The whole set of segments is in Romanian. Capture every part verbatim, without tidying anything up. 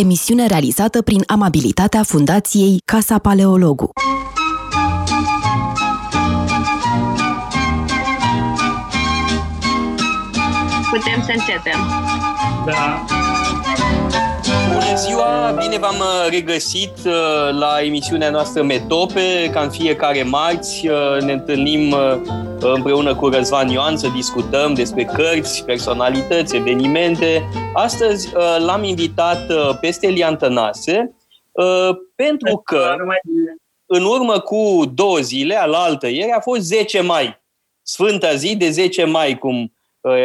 emisiune realizată prin amabilitatea Fundației Casa Paleologu. Putem să începem. Da. Bună ziua, bine v-am regăsit la emisiunea noastră Metope, ca în fiecare marți ne întâlnim împreună cu Răzvan Ioan să discutăm despre cărți, personalități, evenimente. Astăzi l-am invitat pe Stelian Tănase pentru că în urmă cu două zile, alaltă ieri, a fost zece mai, Sfânta zi de zece mai, cum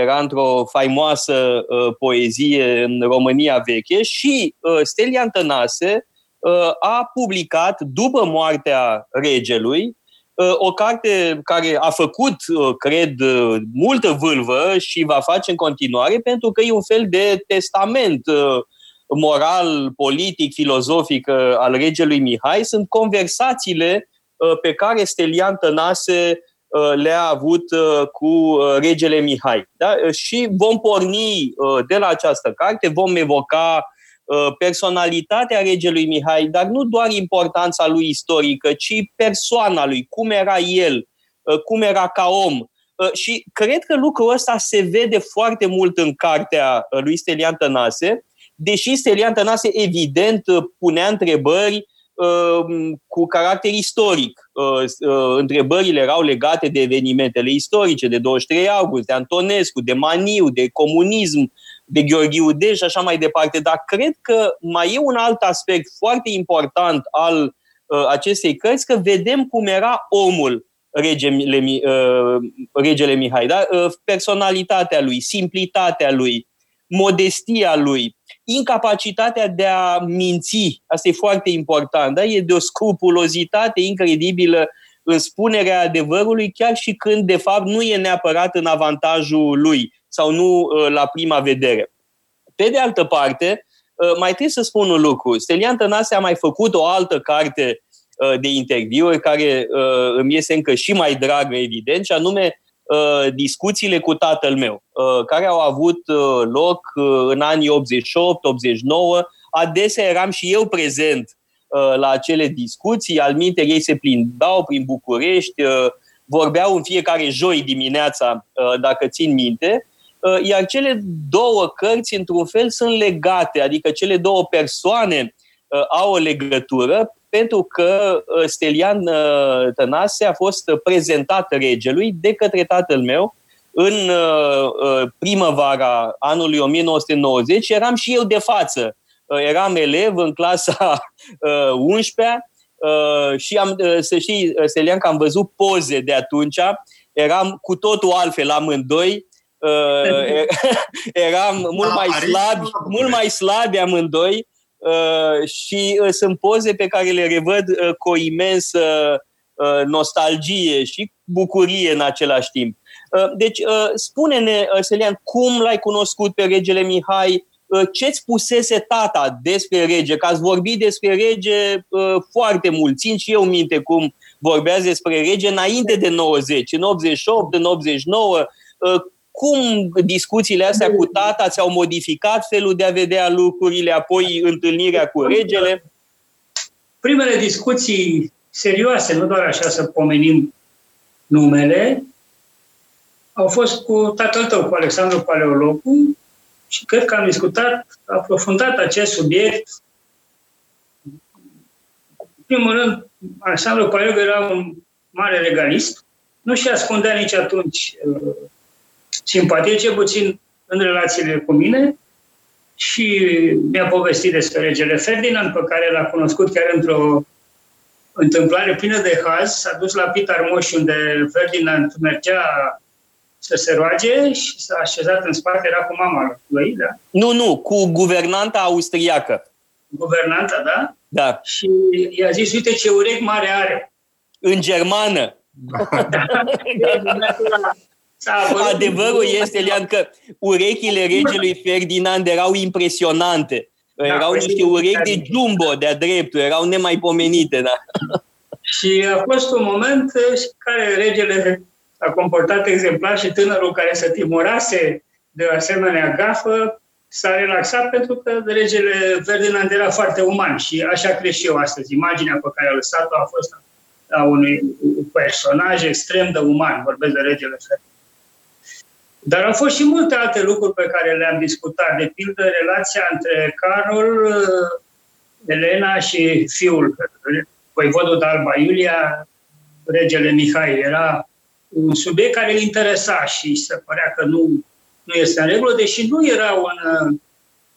era într-o faimoasă uh, poezie în România veche, și uh, Stelian Tănase uh, a publicat, după moartea regelui, uh, o carte care a făcut, uh, cred, uh, multă vâlvă și va face în continuare, pentru că e un fel de testament uh, moral, politic, filozofic uh, al regelui Mihai. Sunt conversațiile uh, pe care Stelian Tănase le-a avut cu regele Mihai. Da? Și vom porni de la această carte, vom evoca personalitatea regelui Mihai, dar nu doar importanța lui istorică, ci persoana lui, cum era el, cum era ca om. Și cred că lucrul ăsta se vede foarte mult în cartea lui Stelian Tănase, deși Stelian Tănase evident punea întrebări cu caracter istoric. Întrebările erau legate de evenimentele istorice, de douăzeci și trei august, de Antonescu, de Maniu, de comunism, de Gheorghiu Dej și așa mai departe. Dar cred că mai e un alt aspect foarte important al acestei cărți, că vedem cum era omul regele, regele Mihai. Da? Personalitatea lui, simplitatea lui, modestia lui, incapacitatea de a minți, asta e foarte important, da? E de o scrupulozitate incredibilă în spunerea adevărului, chiar și când, de fapt, nu e neapărat în avantajul lui sau nu la prima vedere. Pe de altă parte, mai trebuie să spun un lucru. Stelian Tănase a mai făcut o altă carte de interviuri care îmi este încă și mai dragă, evident, și anume Discuțiile cu tatăl meu, care au avut loc în anii optzeci și opt optzeci și nouă. Adesea eram și eu prezent la acele discuții. Altminteri, ei se plimbau prin București, vorbeau în fiecare joi dimineața, dacă țin minte. Iar cele două cărți, într-un fel, sunt legate, adică cele două persoane au o legătură, pentru că Stelian Tănase a fost prezentat regelui de către tatăl meu în primăvara anului nouăsprezece nouăzeci. Eram și eu de față. Eram elev în clasa a unsprezecea și am, să știi, Stelian, că am văzut poze de atunci. Eram cu totul altfel amândoi. Eram mult mai slabi, mult mai slabi amândoi. Uh, și uh, sunt poze pe care le revăd uh, cu o imensă uh, nostalgie și bucurie în același timp. Uh, deci, uh, spune-ne, uh, Stelian, cum l-ai cunoscut pe regele Mihai? Uh, ce-ți pusese tata despre rege? Că ați vorbit despre rege uh, foarte mult. Țin și eu minte cum vorbeați despre rege înainte de nouăzeci, în optzeci și opt, în optzeci și nouă. Uh, Cum discuțiile astea cu tata ți-au modificat felul de a vedea lucrurile, apoi întâlnirea cu regele? Primele discuții serioase, nu doar așa să pomenim numele, au fost cu tatăl tău, cu Alexandru Paleologu, și cred că am discutat, aprofundat acest subiect. În primul rând, Alexandru Paleologu era un mare regalist, nu și ascundea nici atunci simpatie, cel puțin în relațiile cu mine, și mi-a povestit despre regele Ferdinand, pe care l-a cunoscut chiar într-o întâmplare plină de haz. S-a dus la Pitarmoș, unde Ferdinand mergea să se roage și s-a așezat în spate, era cu mama lui, da? Nu, nu, cu guvernanta austriacă. Guvernanta, da? Da. Și i-a zis, uite ce urechi mare are. În germană. Da. Adevărul este, Lian, că urechile regelui Ferdinand erau impresionante. Erau niște urechi de jumbo, de-a dreptul, erau nemaipomenite. Da. Și a fost un moment în care regele a comportat exemplar și tânărul care se timorase de o asemenea gafă s-a relaxat pentru că regele Ferdinand era foarte uman și așa cred și eu astăzi. Imaginea pe care a lăsat-o a fost a unui personaj extrem de uman, vorbesc de regele Ferdinand. Dar au fost și multe alte lucruri pe care le-am discutat, de pildă relația între Carol, Elena și fiul, voivodul de Alba Iulia, regele Mihai. Era un subiect care îl interesa și se părea că nu, nu este în regulă, deși nu era un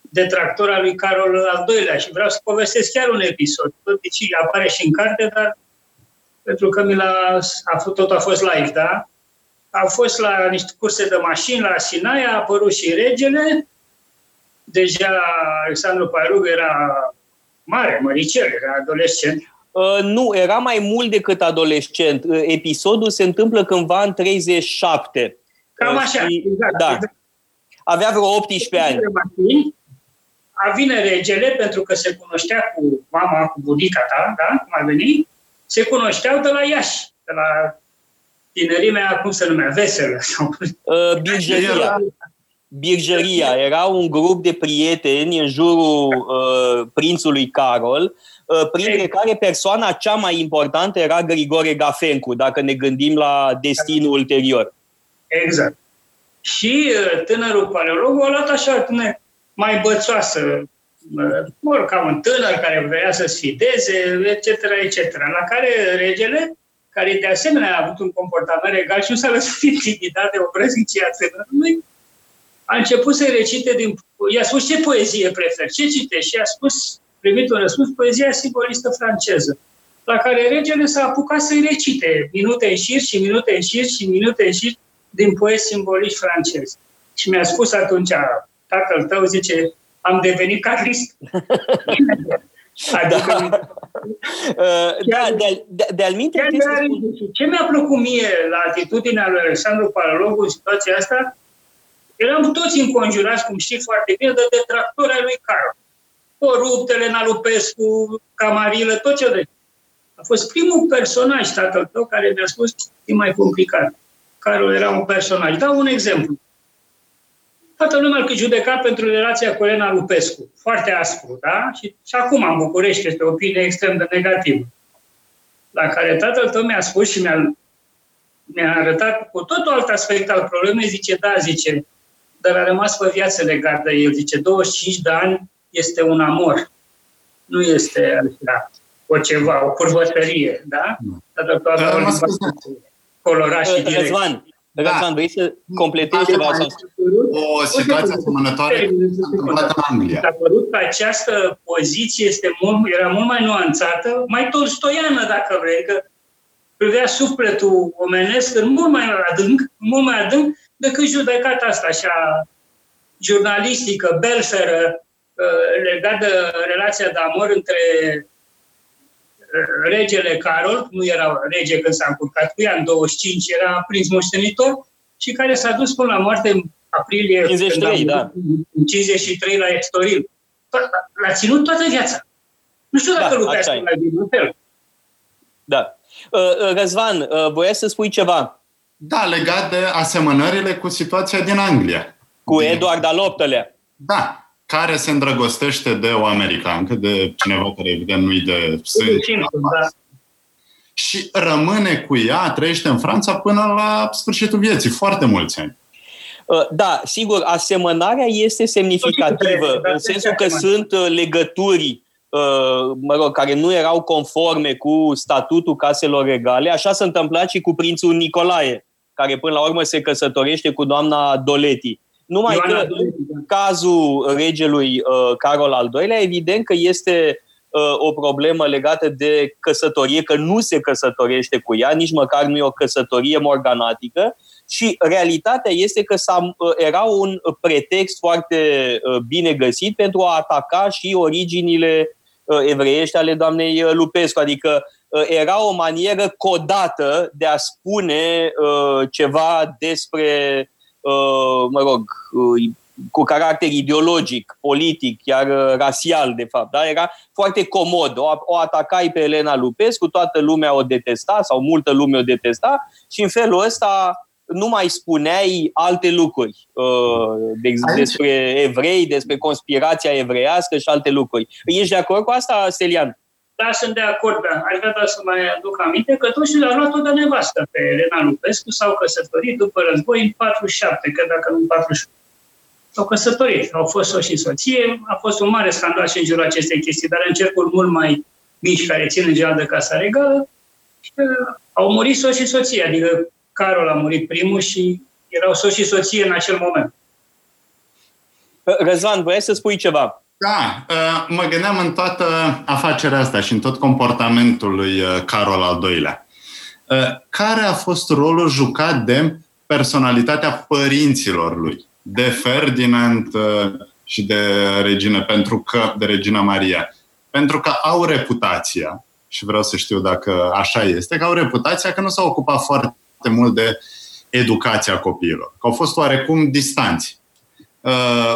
detractor al lui Carol al doilea. Și vreau să povestesc chiar un episod, deci apare și în carte, dar pentru că mi l-a, a fost, tot a fost live, da? A fost la niște curse de mașini, la Sinai, a apărut și regele. Deja Alexandru Paleologu era mare, măricel, era adolescent. Uh, nu, era mai mult decât adolescent. Episodul se întâmplă cândva în treizeci și șapte. Cam așa, și, exact. Da. Avea vreo optsprezece ani. A vine regele, pentru că se cunoștea cu mama, cu bunica ta, da? Cum a venit? Se cunoșteau de la Iași, de la tinerimea, cum se numea, veselă. Uh, birgeria. Birgeria. Era un grup de prieteni în jurul uh, prințului Carol, uh, printre care persoana cea mai importantă era Grigore Gafencu, dacă ne gândim la destinul ulterior. Exact. Și uh, tânărul Paleologu a luat așa, tânăr, mai bățoasă, uh, ca un tânăr care vrea să sfideze, et cetera, et cetera. La care regele, care de asemenea a avut un comportament regal și nu s-a lăsat intimidat de obrăznicia tânărului, a început să-i recite din... I-a spus ce poezie preferi, ce citești? Și a spus, primit un răspuns, poezia simbolistă franceză, la care regele s-a apucat să-i recite minute în șir și minute în șir și minute în șir din poezi simboliști francezi. Și mi-a spus atunci, tatăl tău, zice, am devenit carlist. Adică... Da. Da, de-al, de-al minte, ce mi-a plăcut mie la atitudinea lui Alexandru Paleologu în situația asta, eram toți înconjurați, cum știi foarte bine, de detractori ai lui Carol. Corupt, Elena Lupescu, Camarilă, tot ce de. A fost primul personaj, tatăl tău, care mi-a spus e mai complicat. Carol era un personaj. Dau un exemplu. Toată lumea îl judeca pentru relația cu Elena Lupescu. Foarte aspru, da? Și, și acum în București este o opinie extrem de negativă. La care tatăl tău mi-a spus și mi-a, mi-a arătat cu totul alt aspect al problemei, zice, da, zice, dar a rămas pe viață legat de el. Zice, douăzeci și cinci de ani este un amor. Nu este da, o ceva, o curvătărie, da? Tatăl tău a rămas colorat și direct. Răzvan. Răzvan, da. Vrei să completezi ceva? O situație asemănătoare s-a întâmplat în Anglia. S-a părut că această poziție este mult, era mult mai nuanțată, mai tolstoiană, dacă vrei, că privea sufletul omenesc în mult mai adânc, mult mai adânc decât judecata asta, așa, jurnalistică, belferă, legată de relația de amor între regele Carol, nu era rege când s-a încurcat cu ea, în douăzeci și cinci era prins moștenitor și care s-a dus până la moarte în aprilie cincizeci și trei, da. În cincizeci și trei la Estoril. L-a ținut toată viața. Nu știu dacă da, lucra asta mai bine în fel. Da. Răzvan, voiai să spui ceva? Da, legat de asemănările cu situația din Anglia. Cu Eduard al optulea-lea. Da. Care se îndrăgostește de o americancă, de cineva care evident nu-i de sânge. Da. Și rămâne cu ea, trăiește în Franța până la sfârșitul vieții, foarte mulți ani. Da, sigur, asemănarea este semnificativă, în sensul că sunt legături, mă rog, care nu erau conforme cu statutul caselor regale. Așa s-a întâmplat și cu prințul Nicolae, care până la urmă se căsătorește cu doamna Doleti. Numai că în cazul regelui uh, Carol al doilea-lea, evident că este uh, o problemă legată de căsătorie, că nu se căsătorește cu ea, nici măcar nu e o căsătorie morganatică și realitatea este că s-a, uh, era un pretext foarte uh, bine găsit pentru a ataca și originile uh, evreiești ale doamnei uh, Lupescu, adică uh, era o manieră codată de a spune uh, ceva despre... mă rog, cu caracter ideologic, politic, chiar rasial, de fapt. Da? Era foarte comod. O atacai pe Elena Lupescu, toată lumea o detesta sau multă lume o detesta și în felul ăsta nu mai spuneai alte lucruri uh, despre evrei, despre conspirația evreiască și alte lucruri. Ești de acord cu asta, Stelian? Da, sunt de acord, dar aș vrea să mai aduc aminte că totuși l-a luat-o de nevastă pe Elena Lupescu, s-au căsătorit după război în patruzeci și șapte, că dacă nu în patruzeci și opt. S-au căsătorit, au fost soț și soție, a fost un mare scandal și în jurul acestei chestii, dar în cercuri mult mai mici care țin în general de Casa Regală, au murit soț și soție, adică Carol a murit primul și erau soț și soție în acel moment. Răzvan, voiai să spui ceva? Da, mă gândeam în toată afacerea asta și în tot comportamentul lui Carol al doilea-lea. Care a fost rolul jucat de personalitatea părinților lui, de Ferdinand și de regina, pentru că, de Regina Maria? Pentru că au reputația, și vreau să știu dacă așa este, că au reputația că nu s-au ocupat foarte mult de educația copiilor, că au fost oarecum distanți.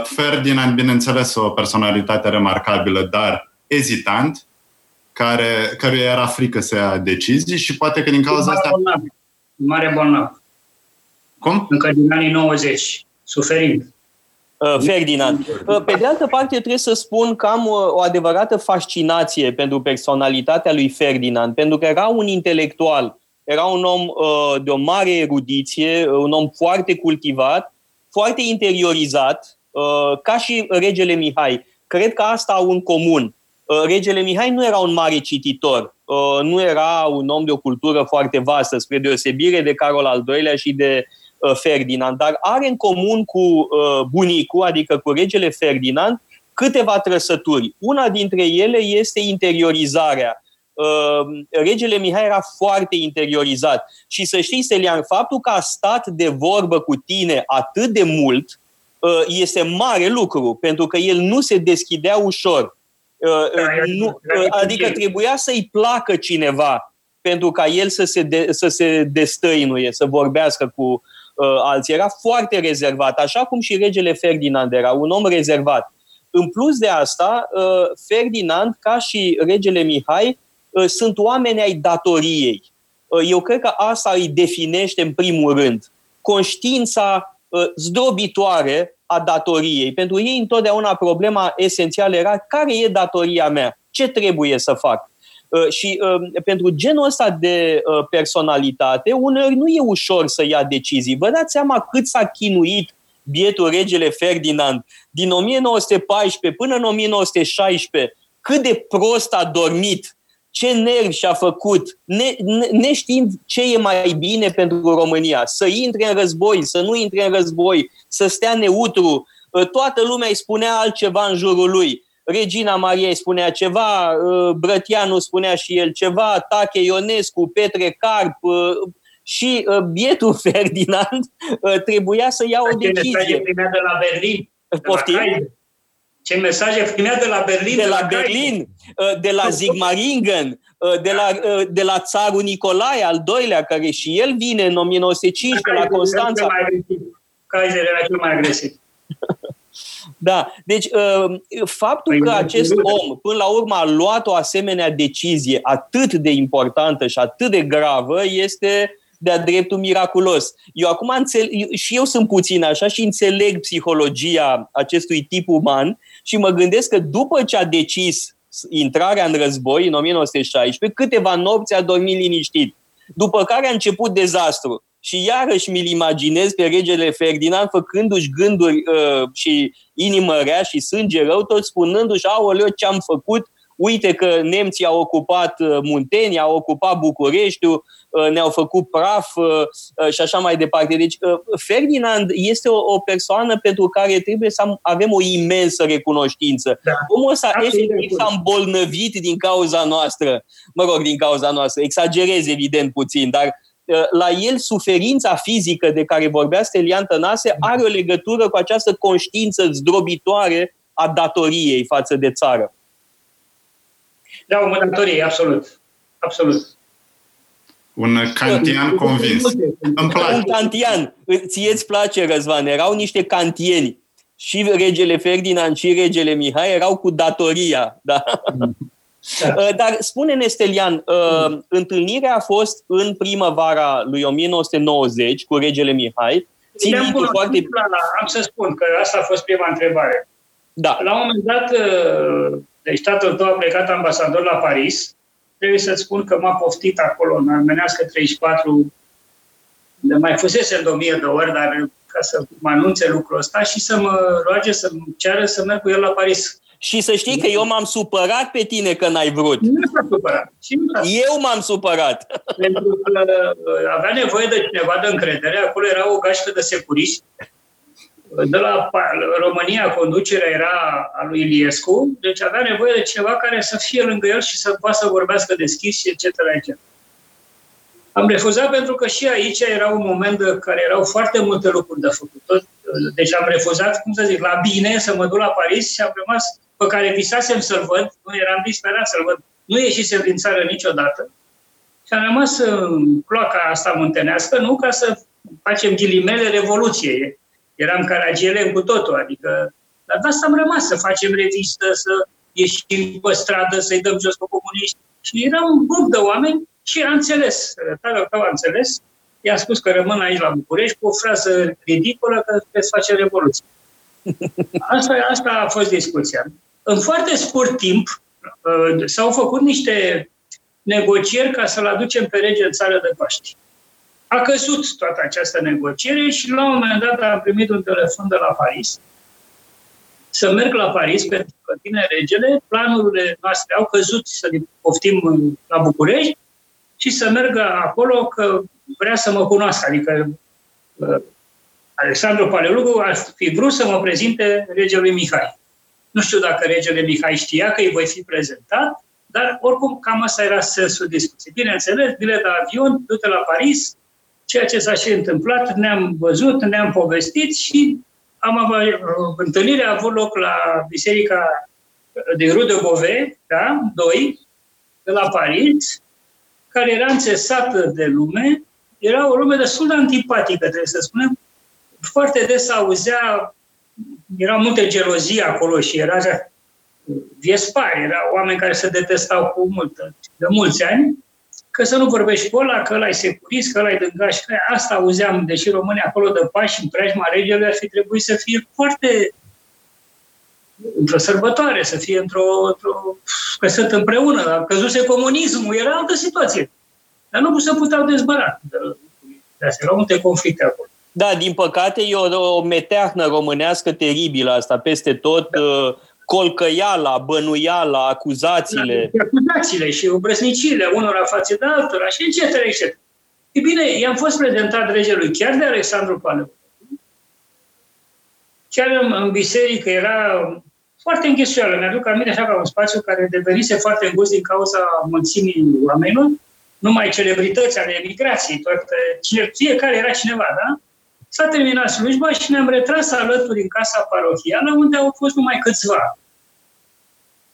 Ferdinand, bineînțeles, o personalitate remarcabilă, dar ezitant, care, căruia era frică să ia decizii și poate că din cauza mare asta... Bolnav. Mare bolnav. Cum? Încă din anii nouăzeci, suferind. Ferdinand. Pe de altă parte, trebuie să spun că am o adevărată fascinație pentru personalitatea lui Ferdinand, pentru că era un intelectual, era un om de o mare erudiție, un om foarte cultivat, foarte interiorizat, ca și regele Mihai. Cred că asta au în comun. Regele Mihai nu era un mare cititor, nu era un om de o cultură foarte vastă, spre deosebire de Carol al doilea-lea și de Ferdinand, dar are în comun cu bunicul, adică cu regele Ferdinand, câteva trăsături. Una dintre ele este interiorizarea. Regele Mihai era foarte interiorizat și să știi, Stelian, faptul că a stat de vorbă cu tine atât de mult este mare lucru, pentru că el nu se deschidea ușor, nu, adică trebuia să-i placă cineva pentru ca el să se, de, să se destăinuie, să vorbească cu alții. Era foarte rezervat, așa cum și regele Ferdinand era un om rezervat. În plus de asta, Ferdinand, ca și regele Mihai, sunt oameni ai datoriei. Eu cred că asta îi definește în primul rând. Conștiința zdrobitoare a datoriei. Pentru ei întotdeauna problema esențială era care e datoria mea? Ce trebuie să fac? Și pentru genul ăsta de personalitate, uneori nu e ușor să ia decizii. Vă dați seama cât s-a chinuit bietul regele Ferdinand din nouăsprezece paisprezece până în nouăsprezece șaisprezece, cât de prost a dormit, ce nervi și-a făcut, ne, ne, neștiind ce e mai bine pentru România. Să intre în război, să nu intre în război, să stea neutru. Toată lumea îi spunea altceva în jurul lui. Regina Maria îi spunea ceva, Brătianu spunea și el ceva, Tache Ionescu, Petre Carp... Și uh, bietul Ferdinand uh, trebuia să ia o decizie. Ce mesaje primea de la Berlin? Poftim? Ce mesaje primea de la Berlin? De, de la, la Berlin, uh, de la Sigmaringen, uh, de, la, uh, de la țarul Nicolae al doilea-lea, care și el vine în nouăsprezece cinci de la Constanța. Kaiser era cel mai agresiv. Da, deci uh, faptul că acest om până la urmă a luat o asemenea decizie atât de importantă și atât de gravă este... de-a dreptul miraculos. Eu acum înțeleg, și eu sunt puțin așa și înțeleg psihologia acestui tip uman și mă gândesc că după ce a decis intrarea în război în nouăsprezece șaisprezece, câteva nopți a dormit liniștit, după care a început dezastru. Și iarăși mi-l imaginez pe regele Ferdinand făcându-și gânduri uh, și inimă rea și sânge rău, tot spunându-și, aoleu, ce-am făcut, uite că nemții au ocupat Muntenia, au ocupat Bucureștiul, ne-au făcut praf și așa mai departe. Deci Ferdinand este o, o persoană pentru care trebuie să avem o imensă recunoștință. Da. Omul ăsta efectiv s-a îmbolnăvit din cauza noastră. Mă rog, din cauza noastră. Exagerez evident puțin, dar la el suferința fizică de care vorbea Stelian Tănase are o legătură cu această conștiință zdrobitoare a datoriei față de țară. Da, o mădatorie, absolut. Absolut. Un cantian convins. Îmi place. Un cantian. Ție-ți place, Răzvan. Erau niște cantieni. Și regele Ferdinand și regele Mihai erau cu datoria. Da. Dar spune-ne, Stelian, întâlnirea a fost în primăvara lui o mie nouă sute nouăzeci cu regele Mihai. Am, foarte... la, am să spun că asta a fost prima întrebare. Da. La un moment dat, deci tatăl tău a plecat ambasador la Paris. Trebuie să-ți spun că m-a poftit acolo în Armenească treizeci și patru, de mai fusese de o mie de ori, dar ca să mă anunțe lucrul ăsta și să mă roage, să mă ceară să merg cu el la Paris. Și să știi că eu m-am supărat pe tine că n-ai vrut. Nu s-a supărat. Eu m-am supărat. Pentru că avea nevoie de cineva de încredere. Acolo era o gașcă de securiști. De la România conducerea era a lui Iliescu. Deci avea nevoie de cineva care să fie lângă el și să poată să vorbească deschis și et cetera et cetera. Am refuzat pentru că și aici era un moment în care erau foarte multe lucruri de făcut. Deci am refuzat, cum să zic, la bine să mă duc la Paris și am rămas pe care visasem să-l văd, nu eram disperat să-l văd, nu ieșisem din țară niciodată și am rămas în cloaca asta muntenească, nu ca să facem ghilimele revoluție. Eram Caragiale cu totul, adică, dar de asta am rămas, să facem revistă, să ieșim pe stradă, să-i dăm jos pe comuniști. Și era un grup de oameni și a înțeles, tatăl tău a înțeles, i-a spus că rămân aici la București cu o frază ridicolă că trebuie să face revoluție. Asta, asta a fost discuția. În foarte scurt timp s-au făcut niște negocieri ca să-l aducem pe rege în țară de Paști. A căzut toată această negociere și la un moment dat am primit un telefon de la Paris. Să merg la Paris pentru că tine, regele, planurile noastre au căzut să ne poftim la București și să merg acolo că vrea să mă cunoască. Adică Alexandru Paleologu ar fi vrut să mă prezinte regelui Mihai. Nu știu dacă regele Mihai știa că îi voi fi prezentat, dar oricum cam asta era sensul discuției. Bineînțeles, bilet de avion, du-te la Paris, ceea ce s-a și întâmplat, ne-am văzut, ne-am povestit și am avut, întâlnirea a avut loc la biserica din Rue de Beauvais, da? doi, de la Paris, care era înțesată de lume, era o lume destul de antipatică, trebuie să spunem. Foarte des auzea, era multe gelozie acolo și era viespari, erau oameni care se detestau cu multă, de mulți ani, că să nu vorbești cu ăla, că ăla e securist, că ăla e dângaș, că asta auzeam, deși românii acolo de pași în preajma regelui ar fi trebuit să fie foarte într-o sărbătoare, să fie într-o... într-o că sunt împreună, a căzuse comunismul, era altă situație. Dar nu se puteau dezbăra. De astea, erau multe conflicte acolo. Da, din păcate e o, o meteahnă românească teribilă asta, peste tot, da. Colcăiala, bănuiala, acuzațiile. Da, acuzațiile și obrăznicile, unora față de altora și et cetera et cetera. E bine, i-am fost prezentat regelui chiar de Alexandru Paleologu. Chiar în, în biserică era foarte înghesuială. Mi-aduc aminte așa ca un spațiu care devenise foarte îngust din cauza mulțimii oamenilor. Numai celebrități ale emigrației, toate, cine, fiecare era cineva, da? S-a terminat slujba și ne-am retras alături în casa parohială, unde au fost numai câțiva.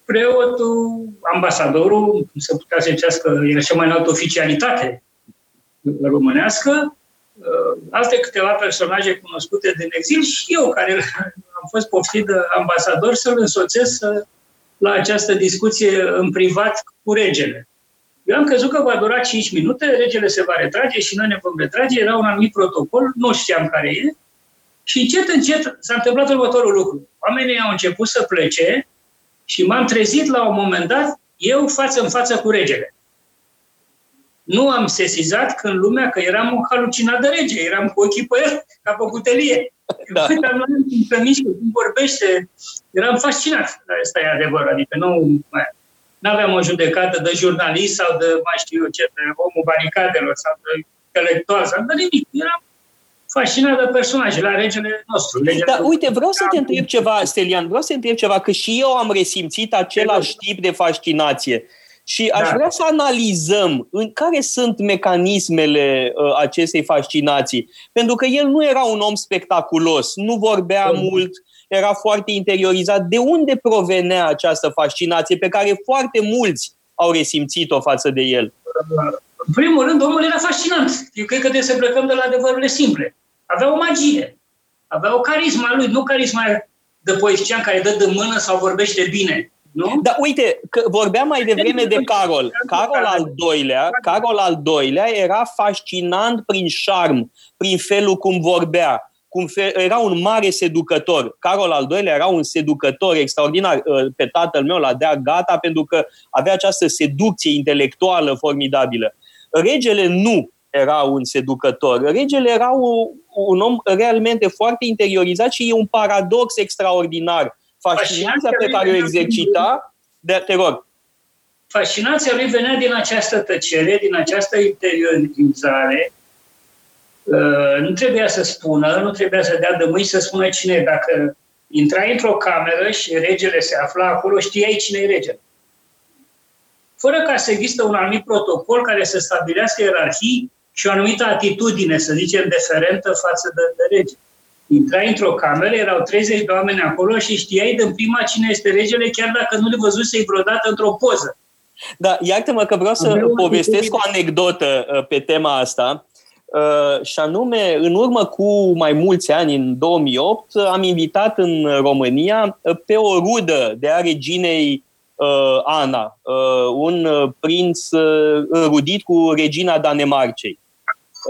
Preotul, ambasadorul, se putea să zicească, era cea mai înaltă oficialitate românească, alte câteva personaje cunoscute din exil și eu, care am fost poftit de ambasador, să-l însoțesc la această discuție în privat cu regele. Eu am crezut că va dura cinci minute, regele se va retrage și noi ne vom retrage, era un anumit protocol, nu știam care e. Și încet, încet s-a întâmplat următorul lucru. Oamenii au început să plece și m-am trezit la un moment dat, eu față în față cu regele. Nu am sesizat când lumea că eram un halucinat de rege, eram cu ochii pe el, ca pe cutelie. Da. Când am luat cum se mișcă, cum vorbește, eram fascinat. Dar asta e adevărat, adică nu... N-aveam o judecată de jurnalist sau de, mai știu eu ce, de omul baricadelor sau de intelectual sau de nimic. Eram fascinat de personaje la regele nostru. Regele Dar nostru. Uite, vreau să te întreb ceva, Stelian, vreau să te întreb ceva, că și eu am resimțit același tip de fascinație. Și aș da. vrea să analizăm în care sunt mecanismele uh, acestei fascinații. Pentru că el nu era un om spectaculos, nu vorbea mm. mult, era foarte interiorizat. De unde provenea această fascinație pe care foarte mulți au resimțit-o față de el? În primul rând, omul era fascinant. Eu cred că trebuie să plecăm de la adevărurile simple. Avea o magie, avea o carisma lui, nu carisma de poezian care dă de mână sau vorbește bine. nu? Da, uite, că vorbeam mai devreme de Carol. Carol al doilea, Carol al doilea era fascinant prin șarm, prin felul cum vorbea. Cum fe- era un mare seducător. Carol al doilea era un seducător extraordinar. Pe tatăl meu l-a dea gata pentru că avea această seducție intelectuală formidabilă. Regele nu era un seducător. Regele era un, un om realmente foarte interiorizat și e un paradox extraordinar. Fascinația pe care o exercita, de, te rog. Fascinația lui venea din această tăcere, din această interiorizare. Uh, nu trebuia să spună, nu trebuia să dea dămâi să spună cine e. Dacă intrai într-o cameră și regele se afla acolo, știai cine e regele. Fără ca să există un anumit protocol care să stabilească ierarhii și o anumită atitudine, să zicem, deferentă față de, de rege. Intrai într-o cameră, erau treizeci de oameni acolo și știai din prima cine este regele, chiar dacă nu le văzusei vreodată într-o poză. Da, iartă-mă că vreau să Avem povestesc o anecdotă pe tema asta. Uh, și anume, în urmă cu mai mulți ani, în două mii opt, am invitat în România pe o rudă de a reginei uh, Ana, uh, un prinț uh, înrudit cu regina Danemarcei.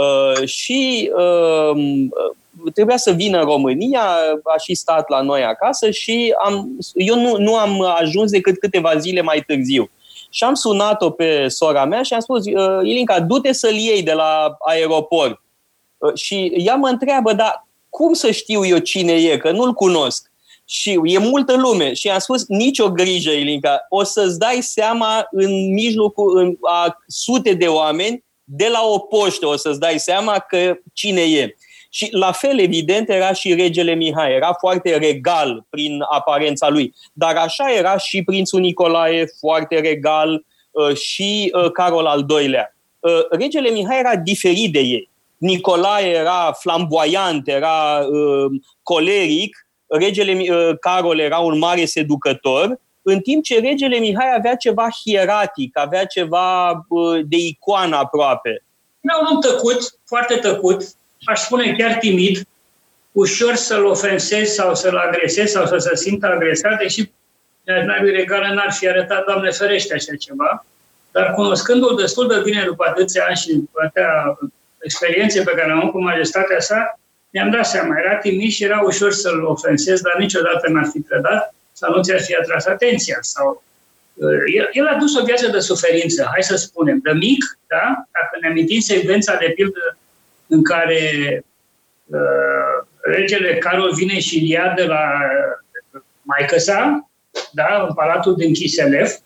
Uh, și uh, trebuia să vină în România, a și stat la noi acasă și am, eu nu, nu am ajuns decât câteva zile mai târziu. Și am sunat-o pe sora mea și am spus, Ilinca, du-te să-l iei de la aeroport. Și ea mă întreabă, dar cum să știu eu cine e, că nu-l cunosc? Și e multă lume. Și am spus, nicio grijă, Ilinca, o să-ți dai seama în mijlocul în, a sute de oameni, de la o poștă o să-ți dai seama că cine e. Și la fel, evident, era și regele Mihai. Era foarte regal prin aparența lui. Dar așa era și prințul Nicolae, foarte regal, și Carol al doilea. Regele Mihai era diferit de ei. Nicolae era flamboiant, era coleric, regele Carol era un mare seducător, în timp ce regele Mihai avea ceva hieratic, avea ceva de icoană aproape. Era un om tăcut, foarte tăcut, aș spune chiar timid, ușor să-l ofensezi sau să-l agresezi sau să se simtă agresat, deși n-ar fi regală, n-ar fi arătat, Doamne ferește, așa ceva. Dar cunoscându-l destul de bine după atâția ani și după atâtea experiențe pe care am avut cu majestatea sa, mi-am dat seama, era timid și era ușor să-l ofensezi, dar niciodată n-ar fi trădat sau nu ți-ar fi atras atenția. Sau... El, el a dus o viață de suferință, hai să spunem, de mic, da? Dacă ne amintim secvența de pildă în care uh, regele Carol vine și ia de la maică-sa, da, în palatul din Chiselef.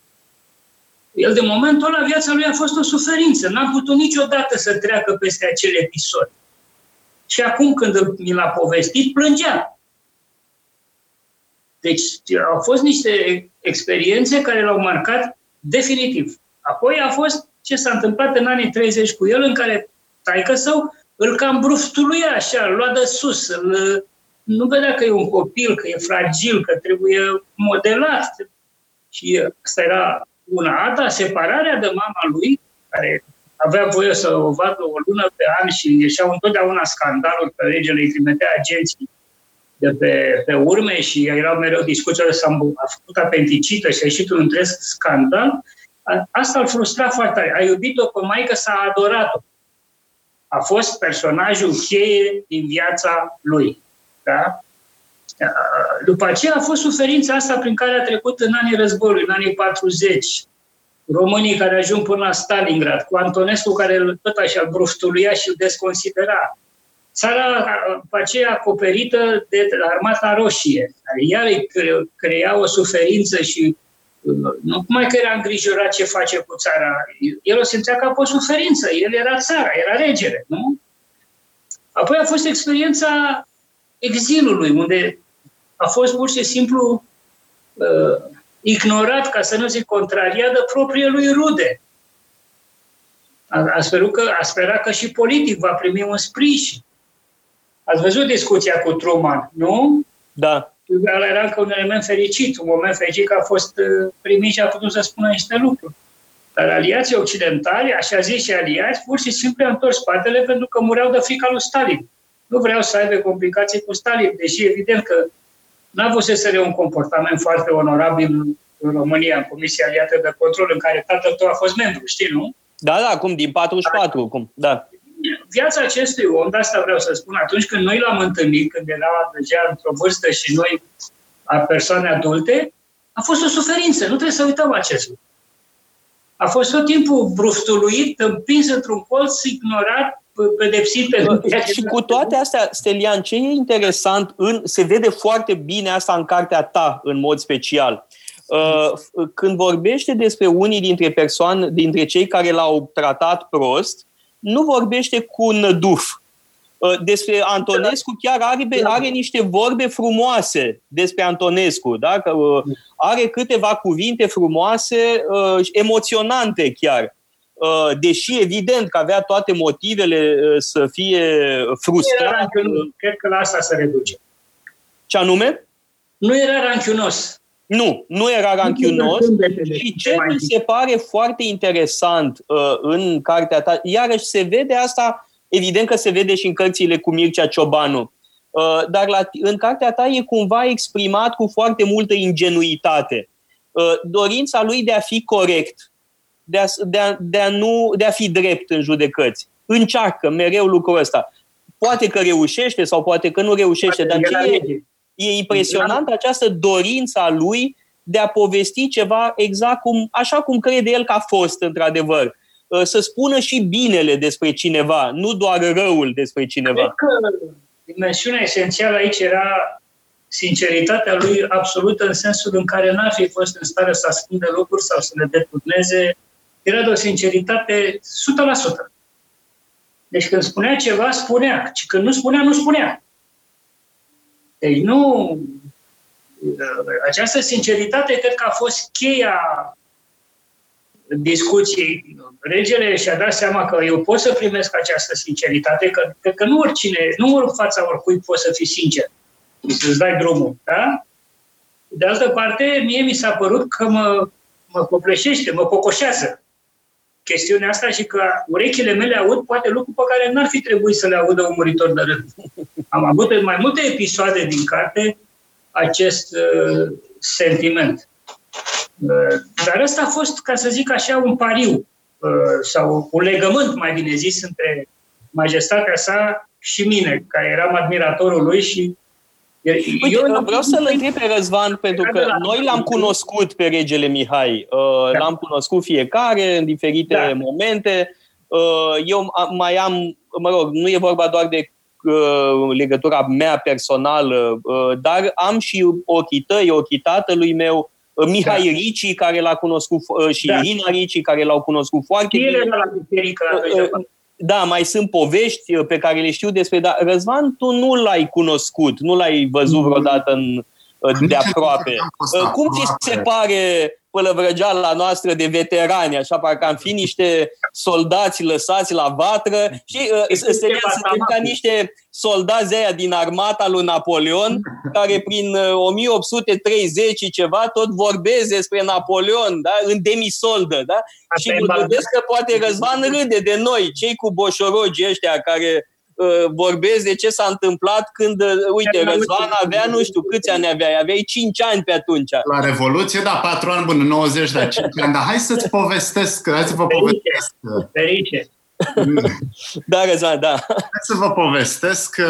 El, de momentul ăla, viața lui a fost o suferință. N-a putut niciodată să treacă peste acel episod. Și acum, când mi l-a povestit, plângea. Deci, au fost niște experiențe care l-au marcat definitiv. Apoi a fost ce s-a întâmplat în anii treizeci cu el, în care taică-său îl cam bruftuluia așa, îl lua de sus, îl, nu vedea că e un copil, că e fragil, că trebuie modelat. Și asta era una. Alta, separarea de mama lui, care avea voie să o vadă o lună pe an și ieșeau întotdeauna scandaluri că regele îi trimitea agenții de pe, pe urme și erau mereu discuții, a făcut apendicită și a ieșit un întreg scandal. Asta îl frustra foarte tare. A iubit-o pe maică, s-a adorat-o. A fost personajul cheie din viața lui. Da? După aceea a fost suferința asta prin care a trecut în anii războiului, în anii patruzeci. Românii care ajung până la Stalingrad, cu Antonescu care tot așa bruftuluia și îl desconsidera. Țara aceea acoperită de Armata Roșie, care iar îi crea o suferință și nu numai că era îngrijorat ce face cu țara. El o simțea ca pe o suferință. El era țara, era regele, nu? Apoi a fost experiența exilului, unde a fost pur și simplu uh, ignorat, ca să nu zic contrariat, de proprie lui rude. A, a, sperat că, a sperat că și politic va primi un sprijin. Ați văzut discuția cu Truman, nu? Da. Ăla era încă un element fericit, un moment fericit că a fost primit și a putut să spună niște lucruri. Dar aliații occidentali, așa zis și aliați, pur și simplu i-au întors spatele pentru că mureau de frica lui Stalin. Nu vreau să aibă complicații cu Stalin, deși evident că n-a avut să un comportament foarte onorabil în România, în Comisia Aliată de Control, în care tatăl tău a fost membru, știi, nu? Da, da, cum, din patruzeci și patru, cum, da. Viața acestui om, de asta vreau să spun, atunci când noi l-am întâlnit, când era deja într-o vârstă și noi, a persoane adulte, a fost o suferință, nu trebuie să uităm acest lucru. A fost tot timpul bruftuluit, împins într-un colț, ignorat, pedepsit pe tot. Și cu toate astea, Stelian, ce e interesant, în, se vede foarte bine asta în cartea ta, în mod special. Când vorbește despre unii dintre persoane, dintre cei care l-au tratat prost, nu vorbește cu năduf. Despre Antonescu chiar are, are niște vorbe frumoase despre Antonescu. Da? Că are câteva cuvinte frumoase, emoționante chiar. Deși evident că avea toate motivele să fie frustrat. Cred că la asta se reduce. Ce anume? Nu era ranchiunos. Nu, nu era ranchiunos. Și ce mi se pare foarte interesant uh, în cartea ta, iarăși se vede asta, evident că se vede și în cărțile cu Mircea Ciobanu, uh, dar la, în cartea ta e cumva exprimat cu foarte multă ingenuitate. Uh, dorința lui de a fi corect, de a, de, a, de, a nu, de a fi drept în judecăți. Încearcă mereu lucrul ăsta. Poate că reușește sau poate că nu reușește, poate dar ce e... E impresionant această dorință a lui de a povesti ceva exact cum, așa cum crede el că a fost, într-adevăr. Să spună și binele despre cineva, nu doar răul despre cineva. Cred că dimensiunea esențială aici era sinceritatea lui absolută în sensul în care n-ar fi fost în stare să ascunde lucruri sau să le deturneze. Era de o sinceritate o sută la sută. Deci când spunea ceva, spunea. Și când nu spunea, nu spunea. Ei, nu, această sinceritate cred că a fost cheia discuției. Regele și-a dat seama că eu pot să primesc această sinceritate, că, cred că nu oricine, nu în fața oricui poți să fii sincer, să-ți dai drumul, da? De altă parte, mie mi s-a părut că mă, mă copleșește, mă cocoșează chestiunea asta și că urechile mele aud poate lucruri pe care n-ar fi trebuit să le audă un muritor de rând. Am avut în mai multe episoade din carte acest uh, sentiment. Uh, dar ăsta a fost, ca să zic așa, un pariu uh, sau un legământ, mai bine zis, între majestatea sa și mine, care eram admiratorul lui și uite, eu vreau să-l întreb pe Răzvan, pentru că noi l-am cunoscut pe regele Mihai. L-am cunoscut fiecare în diferite da. momente. Eu mai am, mă rog, nu e vorba doar de legătura mea personală, dar am și ochii tăi, ochii tatălui meu, Mihai da. Ricci, care l-a cunoscut, și da. Elena Ricci, care l-au cunoscut foarte bine. Ele la biserică. Da, mai sunt povești pe care le știu despre... Dar Răzvan, tu nu l-ai cunoscut, nu l-ai văzut vreodată în, de aproape. Cum ți se pare pălăvrăgeala noastră de veterani, așa, parcă am fi niște soldați lăsați la vatră și suntem ca niște soldați aia din armata lui Napoleon, care prin o mie opt sute treizeci ceva tot vorbesc despre Napoleon, da? În demisoldă, da? Și mă gândesc că poate Răzvan râde de noi, cei cu boșorogii ăștia care uh, vorbesc de ce s-a întâmplat când, uh, uite, Răzvan avea, nu știu, câți ani avea, aveai cinci ani pe atunci. La Revoluție, da, patru ani, bun, nouăzeci, dar cinci ani, dar hai să-ți povestesc, hai să vă povestesc. Ferice. Da, Răzvan, da. Hai să vă povestesc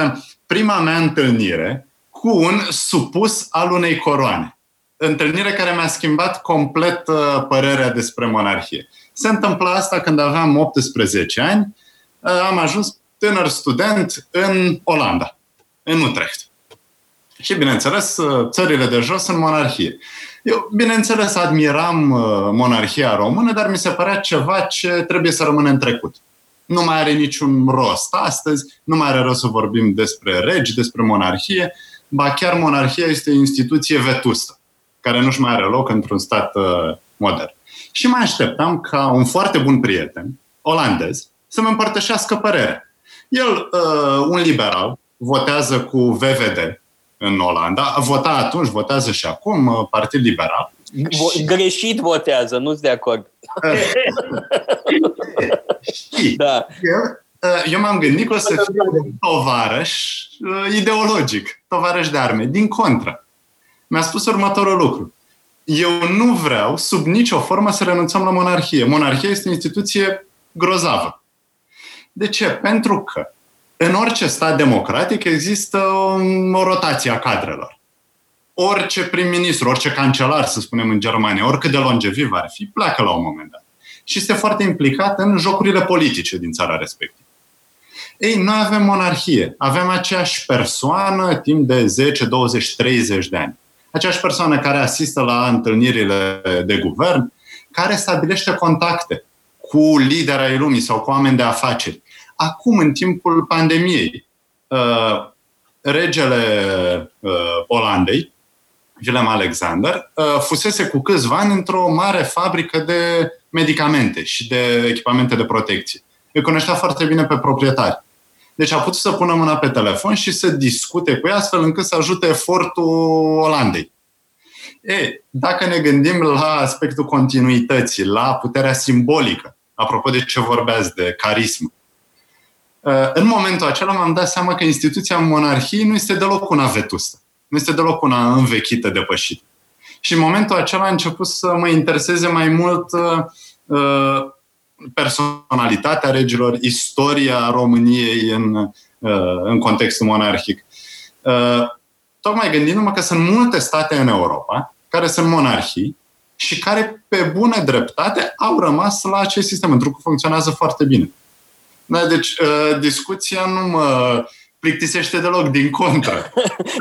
prima mea întâlnire cu un supus al unei coroane. Întâlnire care mi-a schimbat complet părerea despre monarhie. Se întâmpla asta când aveam optsprezece ani. Am ajuns tânăr student în Olanda, în Utrecht. Și, bineînțeles, țările de jos în monarhie. Eu, bineînțeles, admiram monarhia română, dar mi se părea ceva ce trebuie să rămână în trecut. Nu mai are niciun rost astăzi, nu mai are rost să vorbim despre regi, despre monarhie, ba chiar monarhia este o instituție vetustă, care nu-și mai are loc într-un stat modern. Și mai așteptam ca un foarte bun prieten, olandez, să-mi împărtășească părerea. El, un liberal, votează cu V V D în Olanda, vota atunci, votează și acum, Partid Liberal. Greșit votează, nu-ți de acord. Și da. eu, eu m-am gândit că o să fiu tovarăș ideologic, tovarăș de arme. Din contră, mi-a spus următorul lucru. eu nu vreau, sub nicio formă, să renunțăm la monarhie. Monarhia este o instituție grozavă. De ce? Pentru că în orice stat democratic există o rotație a cadrelor. Orice prim-ministru, orice cancelar, să spunem, în Germania, oricât de longeviv ar fi, pleacă la un moment dat. Și este foarte implicat în jocurile politice din țara respectivă. Ei, noi avem monarhie. Avem aceeași persoană timp de zece, douăzeci, treizeci de ani. Aceeași persoană care asistă la întâlnirile de guvern, care stabilește contacte cu lideri ai lumii sau cu oameni de afaceri. Acum, în timpul pandemiei, uh, regele uh, Olandei, Willem Alexander, uh, fusese cu câțiva ani într-o mare fabrică de medicamente și de echipamente de protecție. Îi cunoștea foarte bine pe proprietari. Deci a putut să pună mâna pe telefon și să discute cu ei astfel încât să ajute efortul Olandei. E, dacă ne gândim la aspectul continuității, la puterea simbolică, apropo de ce vorbeați de carismă, în momentul acela m-am dat seama că instituția monarhiei nu este deloc una vetustă. Nu este deloc una învechită, depășită. Și în momentul acela a început să mă intereseze mai mult uh, personalitatea regilor, istoria României în, uh, în contextul monarhic. Uh, tocmai gândindu-mă că sunt multe state în Europa care sunt monarhii și care, pe bună dreptate, au rămas la acest sistem, pentru că funcționează foarte bine. Da, deci uh, discuția nu mă plictisește deloc, din contră.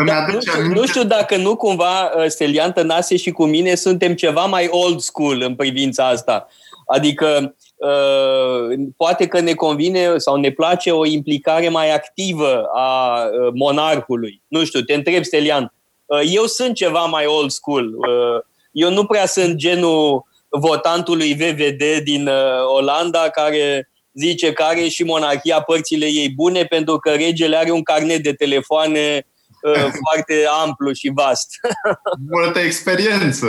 Da, nu, știu, aminte... nu știu dacă nu cumva Stelian Tănase și cu mine suntem ceva mai old school în privința asta. Adică uh, poate că ne convine sau ne place o implicare mai activă a monarhului. Nu știu, te întreb, Stelian, uh, eu sunt ceva mai old school. Uh, eu nu prea sunt genul votantului V V D din uh, Olanda care... zice că are și monarhia părțile ei bune, pentru că regele are un carnet de telefoane uh, foarte amplu și vast. Multă experiență.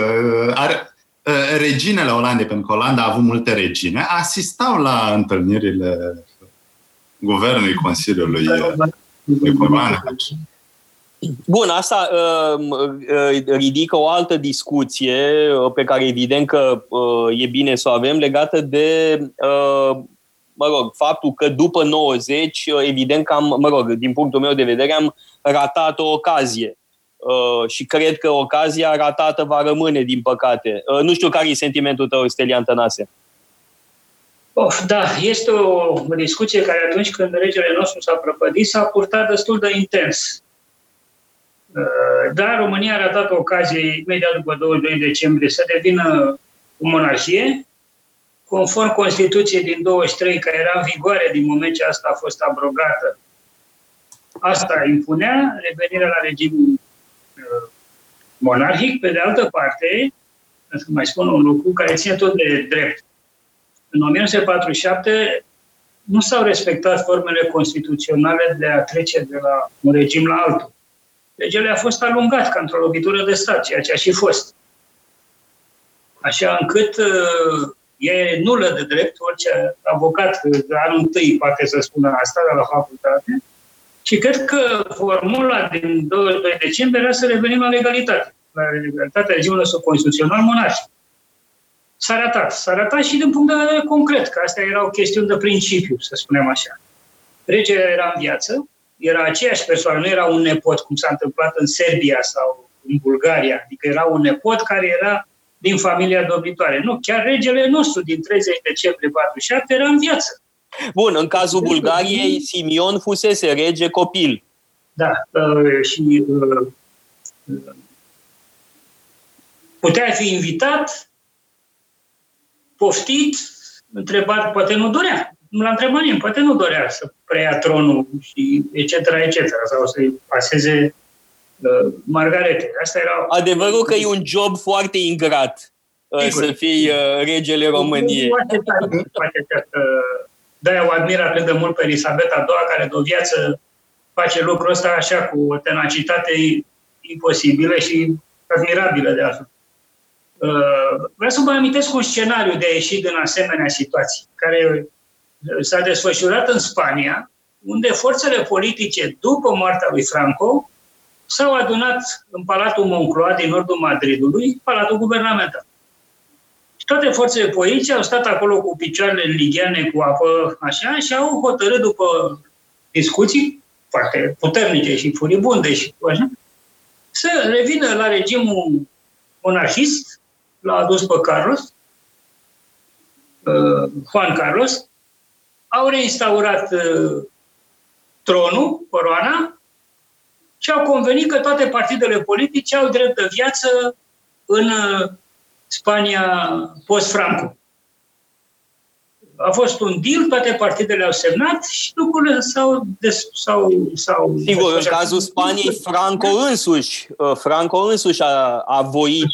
Are, uh, reginele Olandei, pentru că Olanda a avut multe regine, asistau la întâlnirile Guvernului, Consiliului Economic. Bun, asta uh, ridică o altă discuție pe care evident că uh, e bine să o avem, legată de... Uh, mă rog, faptul că după nouăzeci, evident că am, mă rog, din punctul meu de vedere, am ratat o ocazie. Uh, și cred că ocazia ratată va rămâne, din păcate. Uh, nu știu care e sentimentul tău, Stelian Tănase. Of, da, este o discuție care atunci când regele nostru s-a prăpădit, s-a purtat destul de intens. Uh, dar România a ratat o ocazie imediat după douăzeci și doi decembrie să devină o monarhie, conform Constituției din douăzeci și trei, care era în vigoare din moment ce asta a fost abrogată. Asta impunea revenirea la regimul monarhic. Pe de altă parte, să mai spun un lucru care ține tot de drept. În nouăsprezece patruzeci și șapte nu s-au respectat formele constituționale de a trece de la un regim la altul. Regele a fost alungat ca într-o lovitură de stat, ceea ce a și fost. Așa încât... e nulă de drept, orice avocat de anul întâi poate să spună asta de la facultate. Și cred că formula din douăzeci și doi decembrie era să revenim la legalitate. La legalitatea regimului constituțional monarhic. S-a ratat. S-a ratat și din punct de vedere concret, că astea erau chestiuni de principiu, să spunem așa. Regele era în viață, era aceeași persoană, nu era un nepot, cum s-a întâmplat în Serbia sau în Bulgaria. Adică era un nepot care era din familia domnitoare. Nu, chiar regele nostru din treizeci decembrie patruzeci și șapte era în viață. Bun, în cazul Bulgariei, Simion fusese rege copil. Da, și putea fi invitat, poftit, întrebat, poate nu dorea. Nu l-a întrebat nimeni, poate nu dorea să preia tronul și et cetera, et cetera, sau să-i paseze Margarete. Asta era... Adevărul că e un job foarte ingrat, sigur, să fii regele României. De-aia o admira atât de mult pe Elisabeta a doua, care de o viață face lucrul ăsta așa cu o tenacitate imposibilă și admirabilă de altfel. Vreau să vă amintesc un scenariu de a ieși din asemenea situații, care s-a desfășurat în Spania, unde forțele politice după moartea lui Franco s-au adunat în Palatul Moncloa din nordul Madridului, Palatul Guvernamental. Și toate forțele politice au stat acolo cu picioarele ligheane, cu apă, așa, și au hotărât după discuții foarte puternice și furibunde și așa, să revină la regimul monarhist, l-a adus pe Carlos, Juan Carlos, au reinstaurat tronul, coroana, și au convenit că toate partidele politice au drept de viață în Spania post-Franco. A fost un deal, toate partidele au semnat și lucrurile s-au... Des, s-au, s-au Sigur, în cazul Spaniei, Franco însuși, Franco însuși a, a voit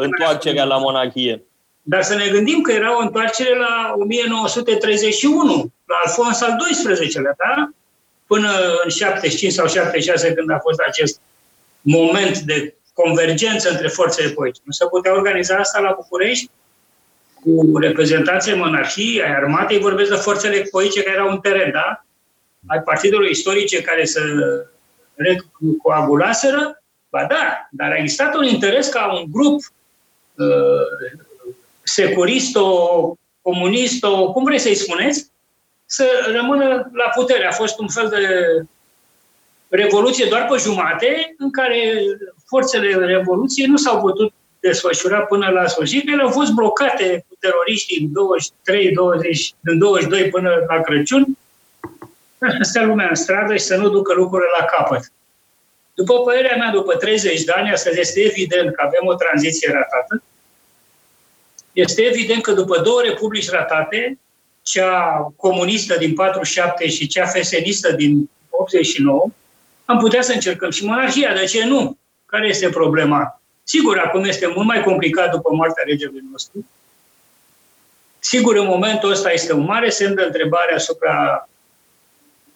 întoarcerea la monarhie. Dar să ne gândim că era o întoarcere la o mie nouă sute treizeci și unu, la Alfons al doisprezecelea, da? Până în șaptezeci și cinci sau șaptezeci și șase, când a fost acest moment de convergență între forțele politice. Nu se putea organiza asta la București cu reprezentanții monarhiei, ai armatei, vorbesc de forțele politice care erau în teren, da? Ai partidelor istorice care se recoagulaseră, ba da, dar a existat un interes ca un grup uh, securisto, comunisto, cum vrei să-i spuneți, să rămână la putere. A fost un fel de revoluție doar pe jumate, în care forțele revoluției nu s-au putut desfășura până la sfârșit. Ele au fost blocate cu teroriștii în douăzeci și trei, douăzeci, în douăzeci și doi până la Crăciun, să stea lumea în stradă și să nu ducă lucrurile la capăt. După părerea mea, după treizeci de ani, astăzi este evident că avem o tranziție ratată. Este evident că după două republici ratate, cea comunistă din patruzeci și șapte și cea fesenistă din optzeci și nouă, am putea să încercăm și monarhia. De ce nu? Care este problema? Sigur, acum este mult mai complicat după moartea regelui nostru. Sigur, în momentul ăsta este un mare semn de întrebare asupra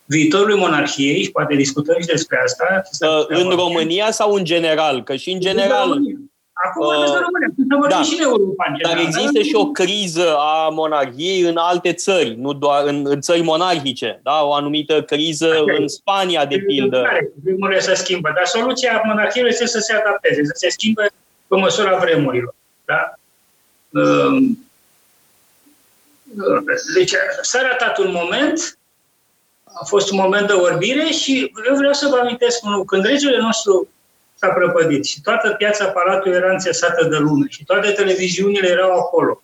viitorului monarhiei și poate discutăm și despre asta. Uh, în România. România sau în general? Că și în general... Acum uh, de România, da, și în Europa, în general, dar există da? și o criză a monarhiei în alte țări, nu doar în, în țări monarhice, da? O anumită criză așa în Spania, de pildă. Vremurile se schimbă, dar soluția monarhiei este să se adapteze, să se schimbe pe măsura vremurilor. Da? Deci s-a ratat un moment, a fost un moment de orbire și eu vreau să vă amintesc unul. Când regele nostru s-a prăpădit și toată piața Palatului era înțesată de lume și toate televiziunile erau acolo.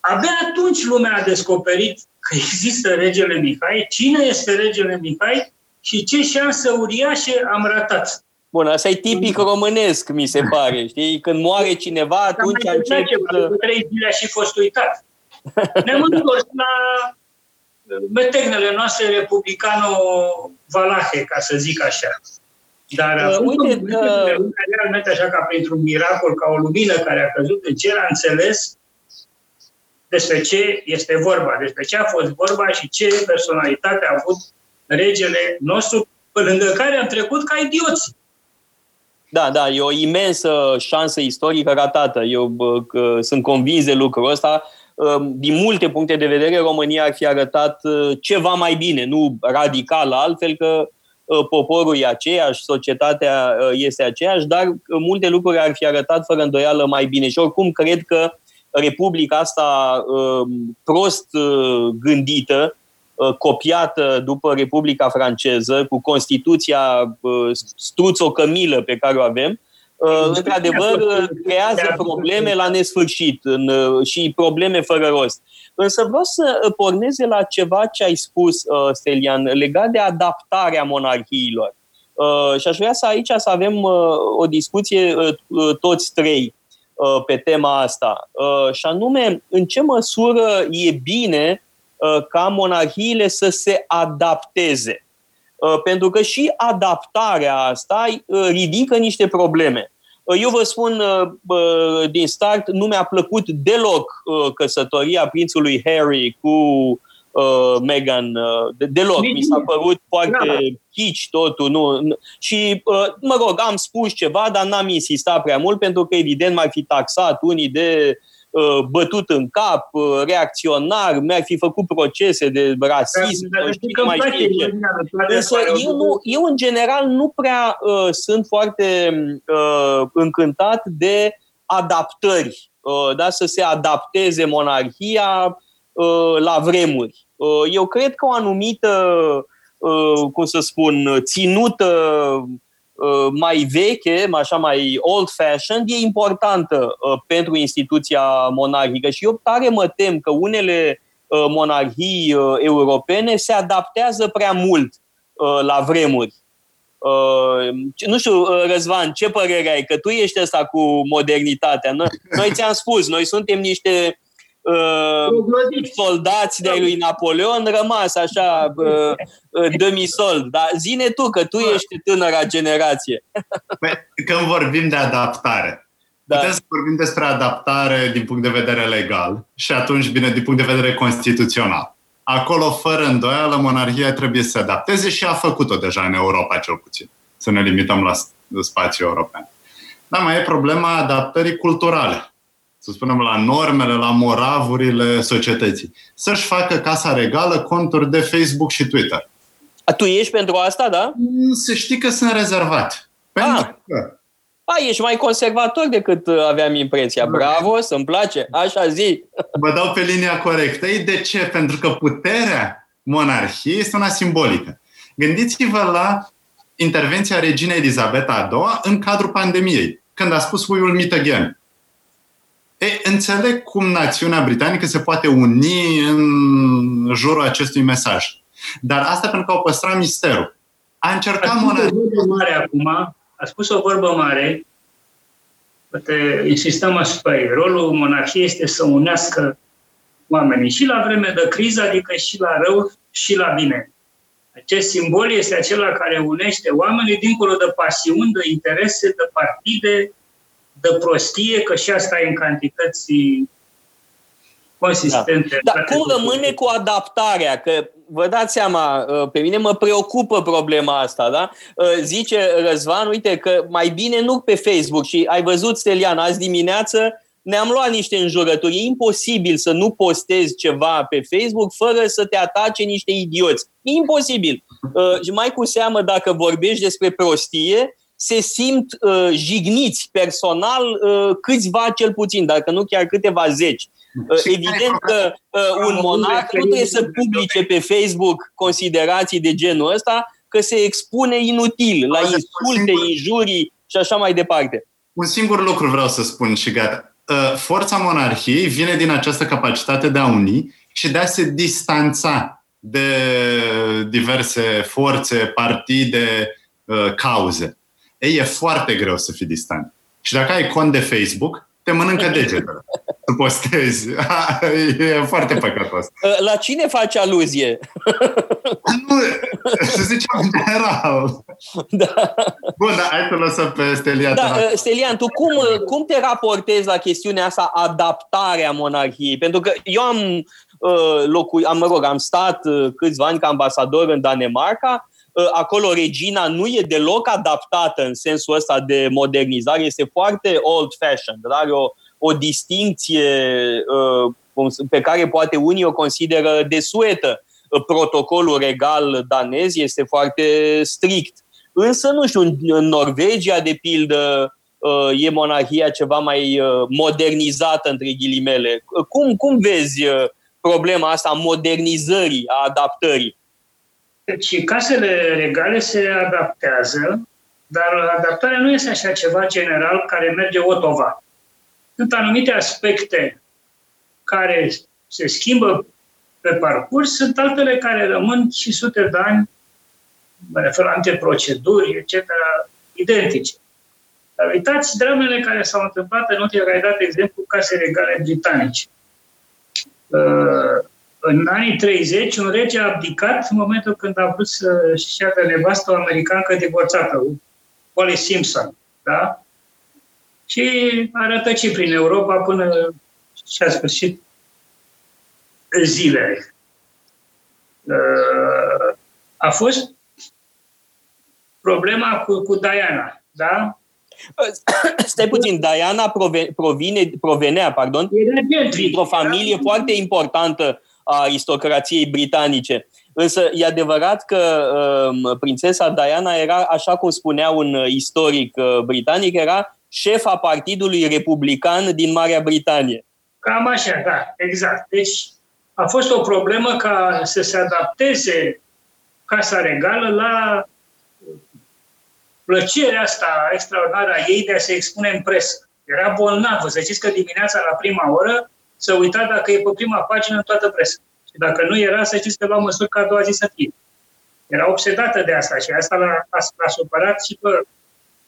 Abia atunci lumea a descoperit că există regele Mihai, cine este regele Mihai și ce șanse uriașe am ratat. Bun, asta e tipic românesc, mi se pare. Știi? Când moare cineva, atunci... Am mai ceva, trei zile a și fost uitat. Ne-am întors la metegnele noastre republicano-valahe, ca să zic așa. Dar a fost uh, uite, un uh, realmente așa ca printr-un miracol, ca o lumină care a căzut în cer, a înțeles despre ce este vorba, despre ce a fost vorba și ce personalitate a avut regele nostru, pe lângă care am trecut ca idioți. Da, da, e o imensă șansă istorică ratată. Eu bă, că sunt convins de lucrul ăsta. Din multe puncte de vedere, România ar fi arătat ceva mai bine, nu radical altfel, că poporul e aceeași, societatea este aceeași, dar multe lucruri ar fi arătat fără îndoială mai bine. Și oricum cred că republica asta prost gândită, copiată după Republica Franceză, cu Constituția struțocămilă pe care o avem, într-adevăr creează probleme la nesfârșit și probleme fără rost. Însă vreau să pornesc de la ceva ce ai spus, Stelian, legat de adaptarea monarhiilor. Și aș vrea să aici să avem o discuție toți trei pe tema asta. Și anume, în ce măsură e bine ca monarhiile să se adapteze? Pentru că și adaptarea asta ridică niște probleme. Eu vă spun din start, nu mi-a plăcut deloc căsătoria prințului Harry cu Meghan. Deloc. Mi s-a părut foarte kitsch totul. Nu. Și, mă rog, am spus ceva, dar n-am insistat prea mult, pentru că, evident, m-ar fi taxat unii de bătut în cap, reacționar, mi-ar fi făcut procese de rasism. Însă eu, în general, nu prea uh, sunt foarte uh, încântat de adaptări, uh, da, să se adapteze monarhia uh, la vremuri. Uh, eu cred că o anumită, uh, cum să spun, ținută mai veche, așa mai old-fashioned, e importantă pentru instituția monarhică. Și eu tare mă tem că unele monarhii europene se adaptează prea mult la vremuri. Nu știu, Răzvan, ce părere ai? Că tu ești ăsta cu modernitatea. Noi ți-am spus, noi suntem niște soldați de-ai lui Napoleon, rămas așa demisold. Dar zi-ne tu, că tu ești tânăra generație. Păi, când vorbim de adaptare, da, putem să vorbim despre adaptare din punct de vedere legal și atunci, bine, din punct de vedere constituțional. Acolo, fără îndoială, monarhia trebuie să se adapteze și a făcut-o deja în Europa, cel puțin. Să ne limităm la spațiul european. Dar mai e problema adaptării culturale, să spunem, la normele, la moravurile societății. Să-și facă Casa Regală conturi de Facebook și Twitter. A, tu ești pentru asta, da? Să știi că sunt rezervat. Pentru ah. că... A, ești mai conservator decât aveam impresia. Bravo, să-mi place. Așa zi. Vă dau pe linia corectă. De ce? Pentru că puterea monarhiei este una simbolică. Gândiți-vă la intervenția reginei Elisabeta a doua în cadrul pandemiei, când a spus "We will meet again". E, înțeleg cum națiunea britanică se poate uni în jurul acestui mesaj. Dar asta pentru că au păstrat misterul. A încercat monarhia... mare acum, a spus o vorbă mare, poate insistăm asupra ei. Rolul monarhiei este să unească oamenii și la vreme de criză, adică și la rău și la bine. Acest simbol este acela care unește oamenii dincolo de pasiuni, de interese, de partide, de prostie, că și asta e în cantități consistente. Da. Dar cum rămâne cu adaptarea? Că vă dați seama, pe mine mă preocupă problema asta, da? Zice Răzvan, uite, că mai bine nu pe Facebook. Și ai văzut, Stelian, azi dimineață ne-am luat niște înjurături. E imposibil să nu postezi ceva pe Facebook fără să te atace niște idioți. E imposibil. Și mai cu seamă dacă vorbești despre prostie, se simt uh, jigniți personal uh, câțiva cel puțin, dacă nu chiar câteva zeci. Uh, evident că uh, un monarh nu trebuie să publice pe Facebook considerații de genul ăsta, că se expune inutil la insulte, injurii și așa mai departe. Un singur lucru vreau să spun și gata. Uh, forța monarhiei vine din această capacitate de a uni și de a se distanța de diverse forțe, partide, uh, cauze. Ei, e foarte greu să fii distant. Și dacă ai cont de Facebook, te mănâncă degetele. Să postezi. E foarte păcătos. La cine faci aluzie? Nu, să zicem general. Da. Bun, dar hai să lăsăm pe Stelian. Da, Stelian, tu cum, cum te raportezi la chestiunea asta, adaptarea monarhiei? Pentru că eu am, locu- am, mă rog, am stat câțiva ani ca ambasador în Danemarca. Acolo regina nu e deloc adaptată în sensul ăsta de modernizare, este foarte old-fashioned, are o, o distincție pe care poate unii o consideră desuetă. Protocolul regal danez este foarte strict. Însă, nu știu, în Norvegia, de pildă, e monarhia ceva mai modernizată, între ghilimele. Cum, cum vezi problema asta a modernizării, a adaptării? Deci casele regale se adaptează, dar adaptarea nu este așa ceva general care merge otova. Sunt anumite aspecte care se schimbă pe parcurs, sunt altele care rămân și sute de ani, mă refer la anumite proceduri, et cetera, identice. Dar uitați dramele care s-au întâmplat în ultimul, care ai dat exemplu, case regale britanice. Uh, În anii treizeci, un rege a abdicat în momentul când a vrut să-și ia de nevastă o americancă divorțată, Polly Simpson, da? Și a rătăcit prin Europa până și-a sfârșit zilele. A fost problema cu, cu Diana, da? Stai puțin, Diana provine, provenea, pardon, dintr-o familie foarte importantă a aristocrației britanice. Însă e adevărat că uh, prințesa Diana era, așa cum spunea un istoric uh, britanic, era șefa Partidului Republican din Marea Britanie. Cam așa, da, exact. Deci a fost o problemă ca să se adapteze Casa Regală la plăcerea asta extraordinară a ei de a se expune în presă. Era bolnavă. Să știți că dimineața la prima oră se uita dacă e pe prima pagină în toată presa. Și dacă nu era, să știți că lua măsuri ca a doua zi să fie. Era obsedată de asta și asta l-a, l-a supărat și pe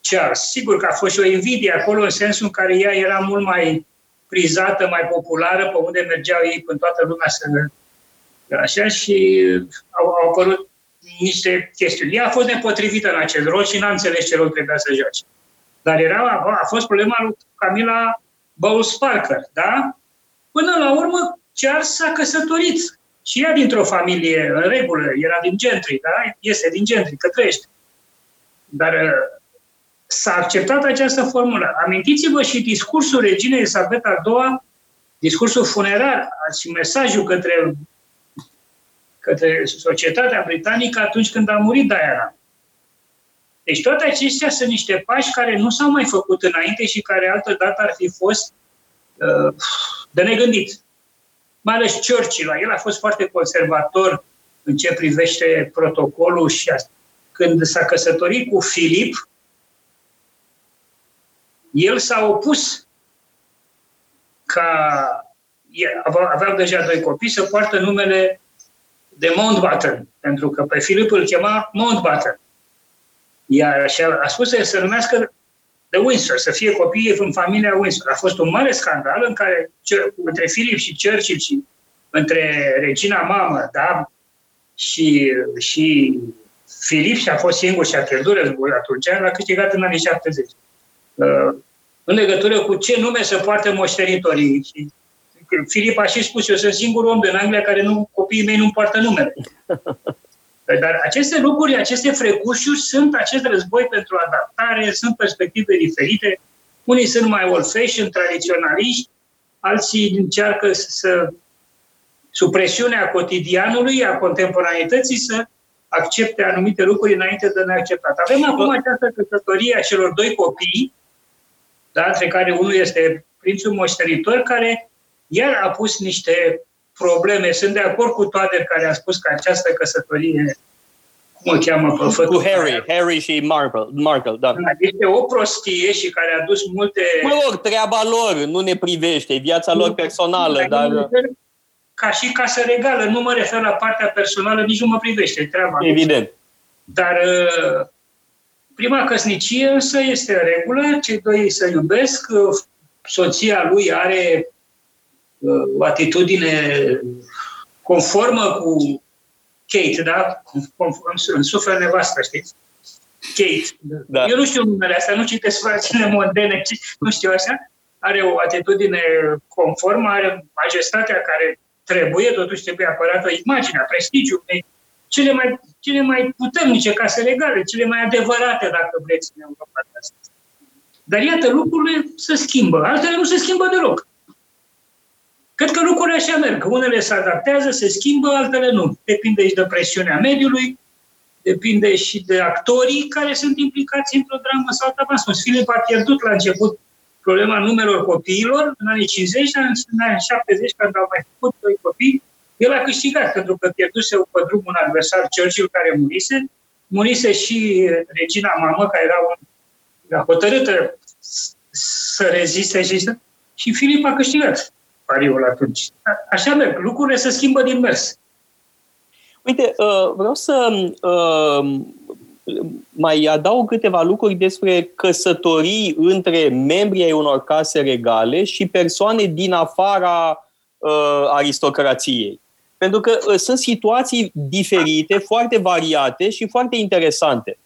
Charles. Sigur că a fost și o invidie acolo în sensul în care ea era mult mai prizată, mai populară, pe unde mergeau ei până toată lumea să... Așa și au, au apărut niște chestiuni. Ea a fost nepotrivită în acest rol și n-a înțeles ce rol trebuia să joace. Dar era, a fost problema lui Camilla Bowles Parker, da? Până la urmă, Charles s-a căsătorit. Și ea dintr-o familie, în regulă, era din gentry, da? Este din gentry, că trăiește. Dar s-a acceptat această formulă. Amintiți-vă și discursul reginei Elisabeta a doua, discursul funerar și mesajul către, către societatea britanică atunci când a murit Diana. Deci toate acestea sunt niște pași care nu s-au mai făcut înainte și care altădată ar fi fost uh, de negândit. Mai ales Churchill, el a fost foarte conservator în ce privește protocolul și asta. Când s-a căsătorit cu Filip, el s-a opus ca, aveau deja doi copii, să poartă numele de Mountbatten, pentru că pe Filip îl chema Mountbatten. Iar așa a spus să se numească de Windsor, să fie copiii în familia Windsor. A fost un mare scandal în care între Filip și Churchill și între regina mamă, da, și, și Filip și a fost singur și a pierdut războiul atunci, l-a câștigat în anii șaptezeci. Uh, în legătură cu ce nume se poartă moșteritorii. Și Filip a și spus, eu sunt singurul om din Anglia care nu, copiii mei nu-mi poartă numele. Dar aceste lucruri, aceste frecușuri sunt acest război pentru adaptare, sunt perspective diferite. Unii sunt mai old-fashioned, tradiționaliști, alții încearcă să, sub presiunea cotidianului, a contemporanității, să accepte anumite lucruri înainte de neacceptat. Avem acum această căsătorie a celor doi copii, da, între care unul este prințul moștenitor, care iar a pus niște probleme. Sunt de acord cu toate care a spus că această căsătorie, cum o cheamă? Profet, cu Harry, Harry și Markle, Markle, da. Este o prostie și care a dus multe... Mă rog, treaba lor, nu ne privește, viața lor personală, dar... Ca și casă regală, nu mă refer la partea personală, nici nu mă privește treaba. Evident. Dar prima căsnicie însă este în regulă, cei doi se iubesc, soția lui are o atitudine conformă cu Kate, da? În suflet nevastă, știți? Kate. Da. Eu nu știu numele astea, nu citesc frațile moderne, nu știu așa. Are o atitudine conformă, are majestatea care trebuie, totuși trebuie apărată imaginea, prestigiul, cele mai, cele mai puternice case legale, cele mai adevărate, dacă vreți, în Europa de astăzi. Dar iată, lucrurile se schimbă, altele nu se schimbă deloc. Cred că lucrurile așa merg. Unele se adaptează, se schimbă, altele nu. Depinde și de presiunea mediului, depinde și de actorii care sunt implicați într-o dramă sau alta. Filip a pierdut la început problema numelor copiilor în anii cincizeci, în anii șaptezeci, când au mai făcut doi copii, el a câștigat, pentru că pierduse pe drum un adversar, Churchill, care murise. Murise și regina mamă, care era, un, era hotărâtă să reziste și, și Filip a câștigat pariul atunci. Așa merg, lucrurile se schimbă din mers. Uite, vreau să mai adaug câteva lucruri despre căsătorii între membrii ai unor case regale și persoane din afara aristocrației. Pentru că sunt situații diferite, foarte variate și foarte interesante.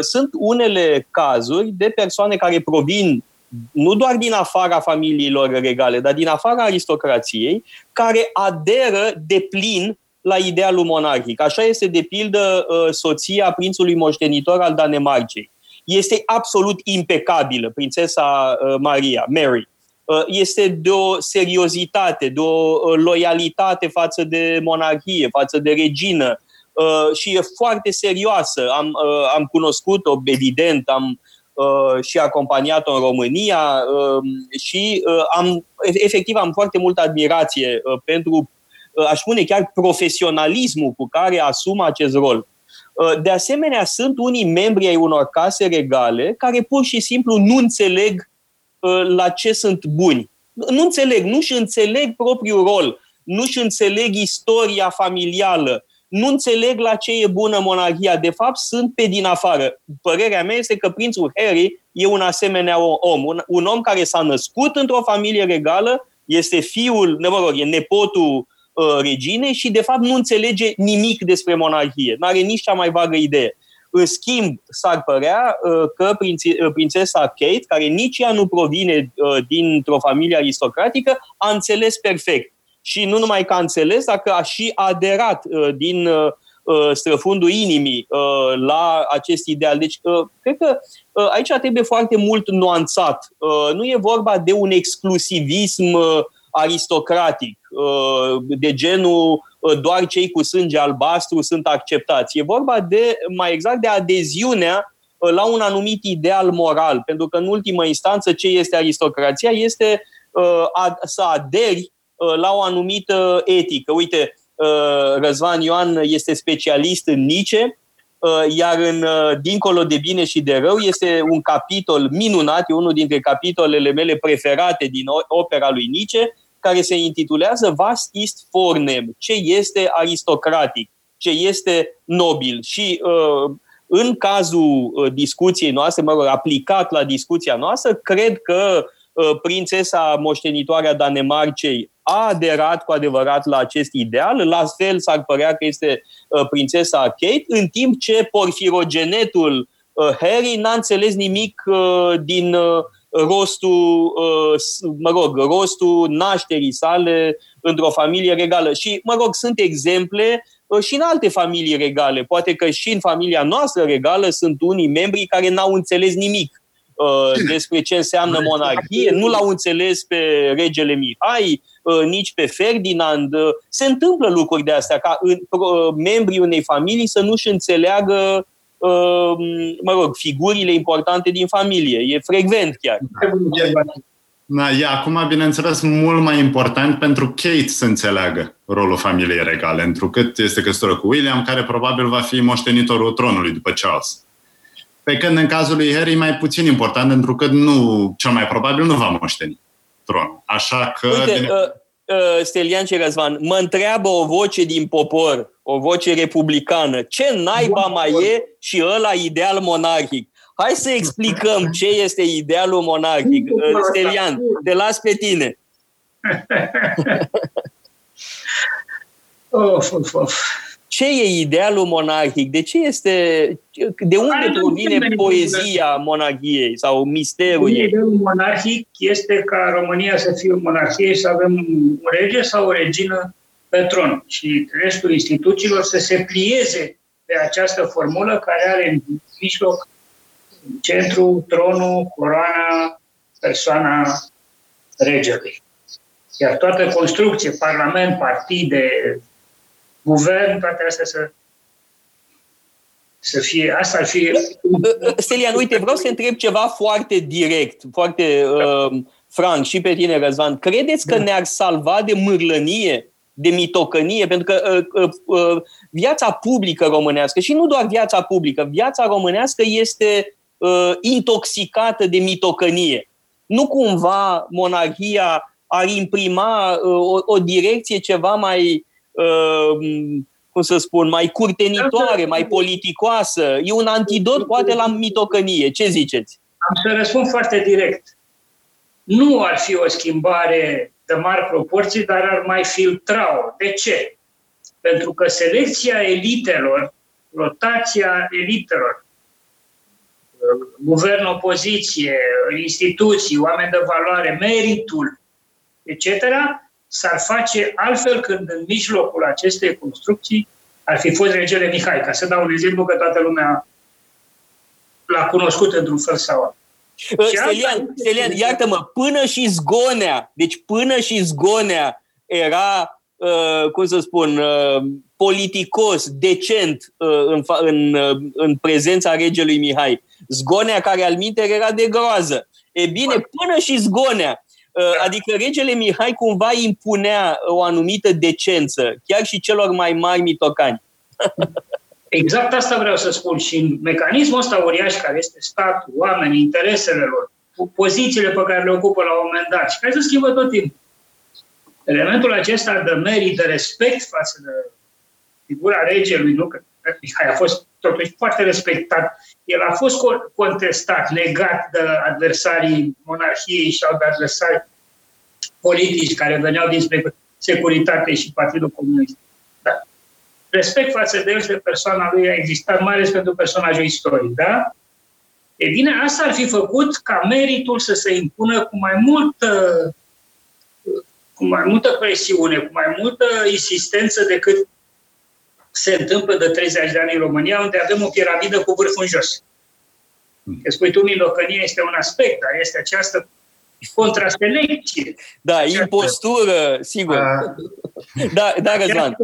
Sunt unele cazuri de persoane care provin nu doar din afara familiilor regale, dar din afara aristocrației, care aderă de plin la idealul monarhic. Așa este, de pildă, soția prințului moștenitor al Danemarcei, este absolut impecabilă, prințesa Maria, Mary. Este de o seriozitate, de o loialitate față de monarhie, față de regină și e foarte serioasă. Am, am cunoscut-o, evident, am și acompaniat-o în România și am, efectiv am foarte multă admirație pentru, aș spune chiar, profesionalismul cu care asumă acest rol. De asemenea, sunt unii membri ai unor case regale care pur și simplu nu înțeleg la ce sunt buni. Nu înțeleg, nu-și înțeleg propriul rol, nu-și înțeleg istoria familială, nu înțeleg la ce e bună monarhia. De fapt, sunt pe din afară. Părerea mea este că prințul Harry e un asemenea om. Un, un om care s-a născut într-o familie regală, este fiul, mă rog, e nepotul uh, reginei și, de fapt, nu înțelege nimic despre monarhie. Nu are nici cea mai vagă idee. În schimb, s-ar părea uh, că prințe, uh, prințesa Kate, care nici ea nu provine uh, dintr-o familie aristocratică, a înțeles perfect. Și nu numai că a înțeles, dar că a și aderat uh, din uh, străfundul inimii uh, la acest ideal. Deci, uh, cred că uh, aici trebuie foarte mult nuanțat. Uh, nu e vorba de un exclusivism uh, aristocratic, uh, de genul uh, doar cei cu sânge albastru sunt acceptați. E vorba de, mai exact, de adeziunea uh, la un anumit ideal moral. Pentru că, în ultimă instanță, ce este aristocrația? Este uh, ad- să aderi la o anumită etică. Uite, Răzvan Ioan este specialist în Nietzsche, iar în Dincolo de bine și de rău este un capitol minunat, e unul dintre capitolele mele preferate din opera lui Nietzsche, care se intitulează Was ist vornehm? Ce este aristocratic? Ce este nobil? Și în cazul discuției noastre, mă rog, aplicat la discuția noastră, cred că prințesa moștenitoare a Danemarcei a aderat cu adevărat la acest ideal, la fel s-ar părea că este prințesa Kate, în timp ce porfirogenetul Harry n-a înțeles nimic din rostul, mă rog, rostul nașterii sale într-o familie regală. Și, mă rog, sunt exemple și în alte familii regale. Poate că și în familia noastră regală sunt unii membri care n-au înțeles nimic despre ce înseamnă monarhie, nu l-au înțeles pe regele Mihai, nici pe Ferdinand. Se întâmplă lucruri de astea, ca membrii unei familii să nu-și înțeleagă, mă rog, figurile importante din familie. E frecvent chiar. Da, e acum, bineînțeles, mult mai important pentru Kate să înțeleagă rolul familiei regale, întrucât este căsătorită cu William, care probabil va fi moștenitorul tronului după Charles. Pe când în cazul lui Harry e mai puțin important, pentru că nu, cel mai probabil nu va moșteni tronul. Așa că... Uite, bine... uh, uh, Stelian și Răzvan, mă întreabă o voce din popor, o voce republicană, ce naiba mai e și ăla ideal monarhic? Hai să explicăm ce este idealul monarhic. Uh, Stelian, te las pe tine. of, of, of. Ce e idealul monarhic? De ce este, de unde provine poezia monarhiei sau misterul ei? Idealul monarhic este ca România să fie o monarhie, să avem un rege sau o regină pe tron și restul instituțiilor să se plieze pe această formulă care are în mijloc centru, tronul, coroana, persoana regelui. Iar toată construcție, parlament, partide, guvern, toate astea să, să fie, asta ar fi... Stelian, uite, vreau să te întreb ceva foarte direct, foarte uh, franc și pe tine, Răzvan. Credeți că ne-ar salva de mârlănie, de mitocănie? Pentru că uh, uh, viața publică românească, și nu doar viața publică, viața românească este uh, intoxicată de mitocănie. Nu cumva monarhia ar imprima uh, o, o direcție ceva mai... Uh, cum să spun, mai curtenitoare, mai politicoasă. E un antidot, poate, la mitocănie. Ce ziceți? Am să răspund foarte direct. Nu ar fi o schimbare de mari proporții, dar ar mai filtra-o. De ce? Pentru că selecția elitelor, rotația elitelor, guvern, opoziție, instituții, oameni de valoare, meritul, et cetera, s-ar face altfel când în mijlocul acestei construcții ar fi fost regele Mihai. Ca să dau un exemplu, că toată lumea l-a cunoscut într-un fel sau altul. Stelian, Stelian, iartă-mă, până și Zgonea, deci până și Zgonea era, uh, cum să spun, uh, politicos, decent uh, în, în, uh, în prezența regelui Mihai. Zgonea, care alminteri era de groază. E bine, până și Zgonea, uh, adică regele Mihai cumva impunea o anumită decență, chiar și celor mai mari mitocani. Exact asta vreau să spun și în mecanismul ăsta uriaș care este statul, oamenii, interesele lor, pozițiile pe care le ocupă la un moment dat și care se schimbă tot timpul. Elementul acesta de merit, de respect față de figura regelui, nu? Că Mihai a fost totuși foarte respectat. El a fost contestat, legat de adversarii monarhiei sau de adversarii politici care veneau dinspre Securitate și Partidul Comunist. Da. Respect față de el și de persoana lui a existat, mai ales pentru personajul istoric, da? E bine, asta ar fi făcut ca meritul să se impună cu mai multă, cu mai multă presiune, cu mai multă insistență decât se întâmplă de treizeci de ani în România, unde avem o piramidă cu vârful în jos. Că spui tu, milocănia este un aspect, dar este această contraselecție. Da, această impostură, sigur. A... Da, da, Răzvan.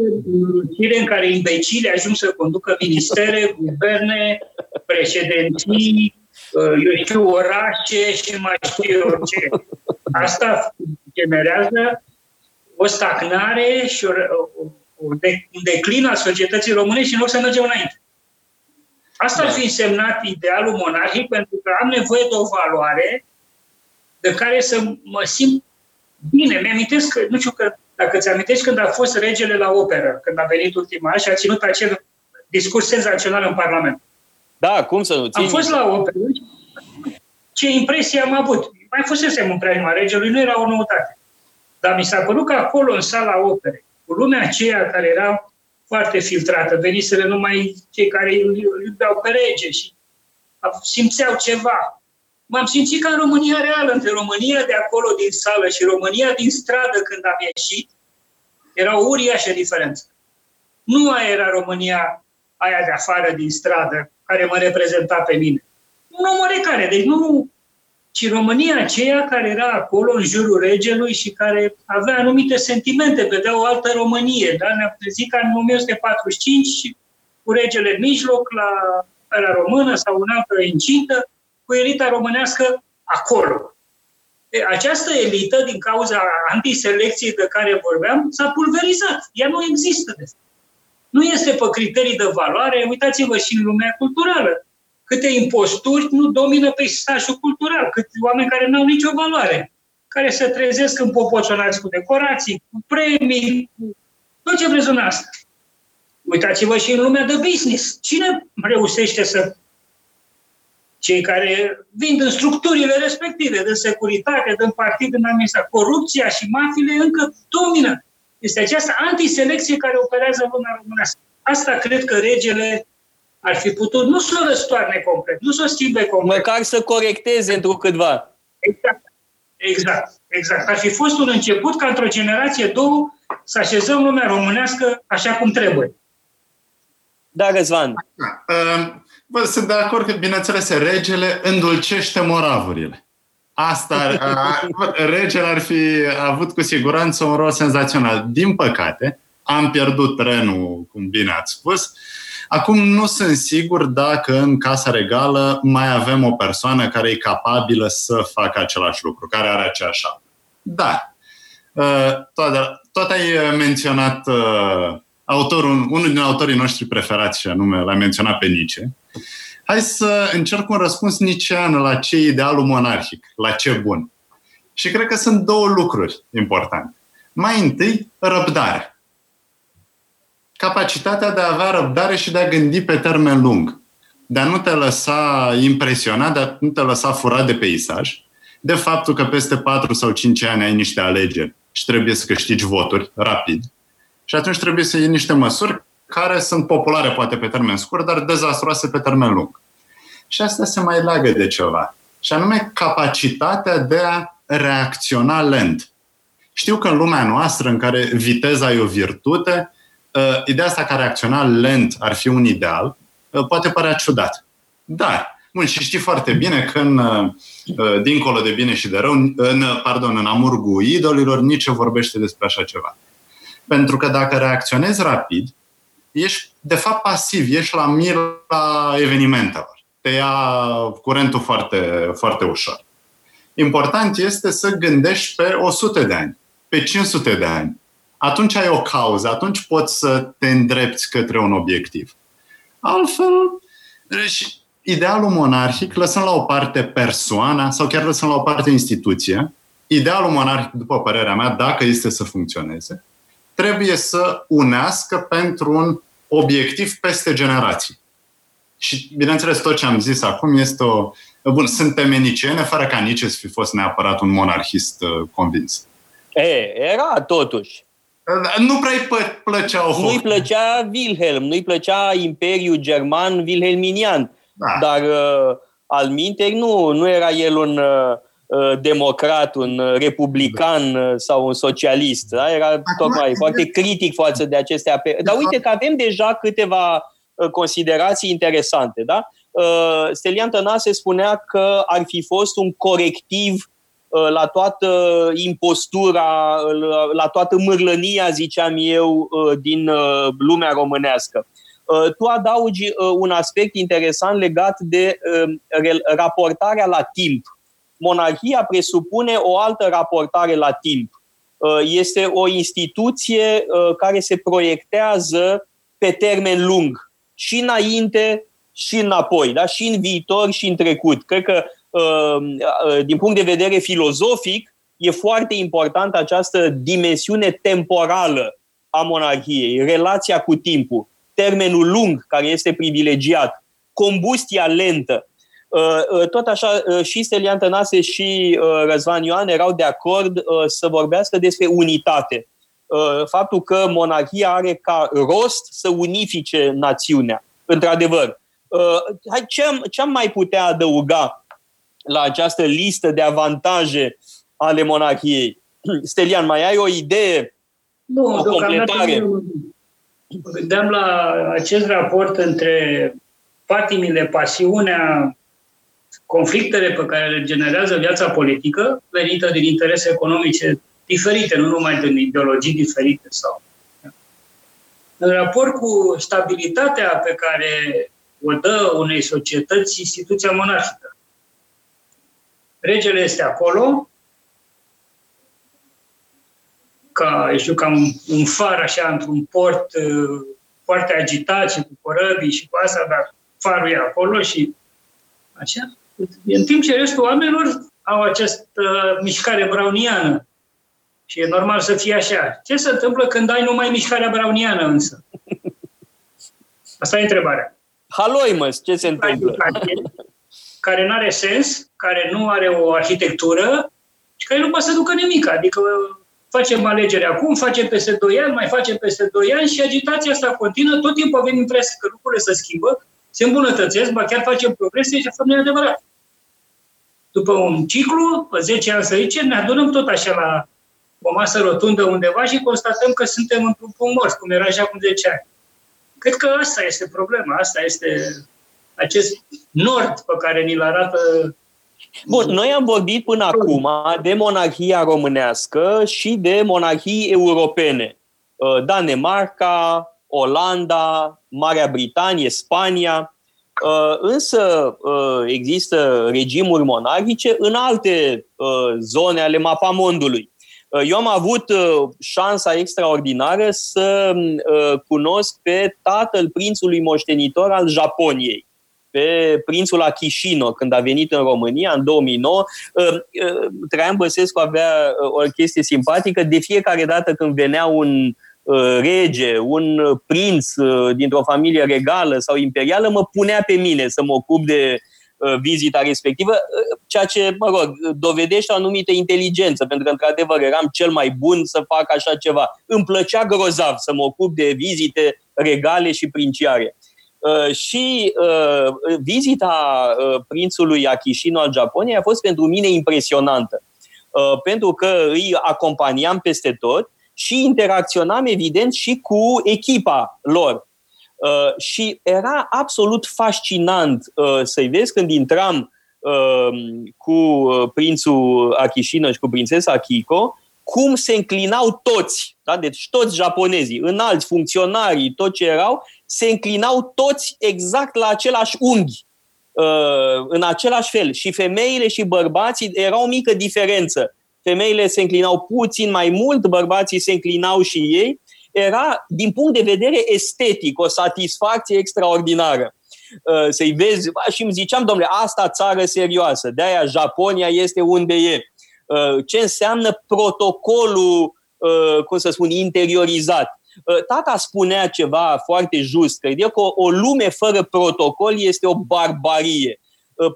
Cire în care imbecile ajung să conducă ministere, guverne, președinții, eu știu, orașe și mai știu orice. Asta generează o stagnare și o, o, o de, un declin al societății române și în loc să mergem înainte. Asta da. Ar fi însemnat idealul monarhic, pentru că am nevoie de o valoare de care să mă simt bine. Mi-amintesc, nu știu că dacă îți amintești când a fost regele la operă, când a venit ultima și a ținut acel discurs senzațional în Parlament. Da, cum să nu țin? Am fost la operă, ce impresie am avut. Mai fusesem în preajma regelui, nu era o noutate. Dar mi s-a părut că acolo, în sala operei, cu lumea aceea care era foarte filtrată, veniseră numai cei care îl iubeau pe rege și simțeau ceva. M-am simțit ca în România reală, între România de acolo din sală și România din stradă când am ieșit, era o uriașă diferență. Nu aia era România aia de afară din stradă, care mă reprezenta pe mine. Un om oarecare, deci nu... Ci România aceea care era acolo în jurul regelui și care avea anumite sentimente, vedea o altă Românie. Da? Ne-am trezit ca în o mie nouă sute patruzeci și cinci cu regele în mijloc la Opera Română sau în altă incintă, cu elita românească acolo. E, această elită, din cauza antiselecției de care vorbeam, s-a pulverizat. Ea nu există. Nu este pe criterii de valoare. Uitați-vă și în lumea culturală. Câte imposturi nu domină peisajul cultural, câte oameni care nu au nicio valoare, care se trezesc împopoțonați cu decorații, cu premii, cu tot ce vreți dumneavoastră. Uitați-vă și în lumea de business. Cine reușește să... Cei care vin din structurile respective, din securitate, din partid, din administrație. Corupția și mafiile încă domină. Este această antiselecție care operează în lumea românească. Asta cred că regele ar fi putut nu să o răstoarne complet, nu să o schimbe complet. Măcar să corecteze întrucâtva. Exact. Exact. Exact. Ar fi fost un început ca într-o generație, două, să așezăm lumea românească așa cum trebuie. Da, Răzvan. Uh, bă, sunt de acord că, bineînțeles, regele îndulcește moravurile. Asta, a, regele ar fi avut cu siguranță un rol senzațional. Din păcate, am pierdut trenul, cum bine ați spus. Acum nu sunt sigur dacă în Casa Regală mai avem o persoană care e capabilă să facă același lucru, care are aceeași apă. Da. Uh, tot, tot ai menționat... Uh, Autorul, unul din autorii noștri preferați, și anume, l-a menționat pe Nietzsche. Hai să încerc un răspuns nietzschean la ce e idealul monarhic, la ce bun. Și cred că sunt două lucruri importante. Mai întâi, răbdare. Capacitatea de a avea răbdare și de a gândi pe termen lung. De a nu te lăsa impresionat, de a nu te lăsa furat de peisaj, de faptul că peste patru sau cinci ani ai niște alegeri și trebuie să câștigi voturi rapid. Și atunci trebuie să iei niște măsuri care sunt populare poate pe termen scurt, dar dezastroase pe termen lung. Și asta se mai leagă de ceva. Și anume capacitatea de a reacționa lent. Știu că în lumea noastră, în care viteza e o virtute, ideea asta că a reacționa lent ar fi un ideal, poate părea ciudat. Dar Bun, și știi foarte bine că în, dincolo de bine și de rău, în, pardon, în amurgul idolilor, Nietzsche vorbește despre așa ceva. Pentru că dacă reacționezi rapid, ești de fapt pasiv, ești la mila evenimentelor. Te ia curentul foarte, foarte ușor. Important este să gândești pe o sută de ani, pe cinci sute de ani. Atunci ai o cauză, atunci poți să te îndrepți către un obiectiv. Altfel, deci, idealul monarhic, lăsăm la o parte persoana sau chiar lăsăm la o parte instituția, idealul monarhic, după părerea mea, dacă este să funcționeze, trebuie să unească pentru un obiectiv peste generații. Și, bineînțeles, tot ce am zis acum este o... Bun, sunt temeniciene, fără ca nici să fi fost neapărat un monarhist convins. E, era totuși. Nu prea-i plăcea o... Nu-i plăcea Wilhelm, nu-i plăcea Imperiul German Wilhelminian. Da. Dar uh, al minteri nu, nu era el un uh, democrat, un republican uh, sau un socialist. Da? Era tocmai foarte critic față de acestea. Dar uite că avem deja câteva uh, considerații interesante. Da? Uh, Stelian Tănase spunea că ar fi fost un corectiv uh, la toată impostura, la, la toată mârlănia, ziceam eu, uh, din uh, lumea românească. Tu adaugi un aspect interesant legat de raportarea la timp. Monarhia presupune o altă raportare la timp. Este o instituție care se proiectează pe termen lung, și înainte, și înapoi, da? Și în viitor, și în trecut. Cred că, din punct de vedere filozofic, e foarte importantă această dimensiune temporală a monarhiei, relația cu timpul. Termenul lung, care este privilegiat, combustia lentă. Tot așa, și Stelian Tănase și Răzvan Ioan erau de acord să vorbească despre unitate. Faptul că monarhia are ca rost să unifice națiunea, într-adevăr. Hai, ce am mai putea adăuga la această listă de avantaje ale monarhiei? Stelian, mai ai o idee? Nu, o completare? Mă gândeam la acest raport între patimile, pasiunea, conflictele pe care le generează viața politică, venită din interese economice diferite, nu numai din ideologii diferite. Sau. În raport cu stabilitatea pe care o dă unei societăți instituția monarhică. Regele este acolo, ca, eu știu, ca un, un far, așa, într-un port uh, foarte agitat și cu corăbii și cu asta, dar farul e acolo și așa. În timp ce restul oamenilor au această uh, mișcare browniană și e normal să fie așa. Ce se întâmplă când ai numai mișcarea browniană însă? Asta e întrebarea. Haloi, mă, ce se întâmplă? Care nu are sens, care nu are o arhitectură și care nu poate să ducă nimic, adică facem alegeri acum, facem peste doi ani, mai facem peste doi ani și agitația asta continuă. Tot timpul avem impresia că lucrurile se schimbă, se îmbunătățesc, ba chiar facem progrese și asta nu e adevărat. După un ciclu, zece ani să zicem, ne adunăm tot așa la o masă rotundă undeva și constatăm că suntem într-un punct mort, cum era și acum zece ani. Cred că asta este problema, asta este acest nord pe care ni-l arată. Bun, noi am vorbit până acum de monarhia românească și de monarhii europene. Danemarca, Olanda, Marea Britanie, Spania. Însă există regimuri monarhice în alte zone ale mapamondului. Eu am avut șansa extraordinară să cunosc pe tatăl prințului moștenitor al Japoniei, pe prințul Akishino, când a venit în România în două mii nouă. Traian Băsescu avea o chestie simpatică. De fiecare dată când venea un rege, un prinț dintr-o familie regală sau imperială, mă punea pe mine să mă ocup de vizita respectivă, ceea ce, mă rog, dovedește o anumită inteligență, pentru că, într-adevăr, eram cel mai bun să fac așa ceva. Îmi plăcea grozav să mă ocup de vizite regale și princiare. Uh, și uh, vizita uh, prințului Akishino al Japoniei a fost pentru mine impresionantă, uh, pentru că îi acompaniam peste tot și interacționam, evident, și cu echipa lor. Uh, și era absolut fascinant uh, să-i vezi când intram uh, cu prințul Akishino și cu prințesa Akiko, cum se înclinau toți, da? Deci toți japonezii, înalți, funcționarii, tot ce erau, se înclinau toți exact la același unghi, uh, în același fel. Și femeile și bărbații, era o mică diferență. Femeile se înclinau puțin mai mult, bărbații se înclinau și ei. Era, din punct de vedere estetic, o satisfacție extraordinară. Să-i vezi, și îmi ziceam, domnule, asta țară serioasă, de-aia Japonia este unde e. Ce înseamnă protocolul, cum să spun, interiorizat? Tata spunea ceva foarte just, că că o lume fără protocol este o barbarie.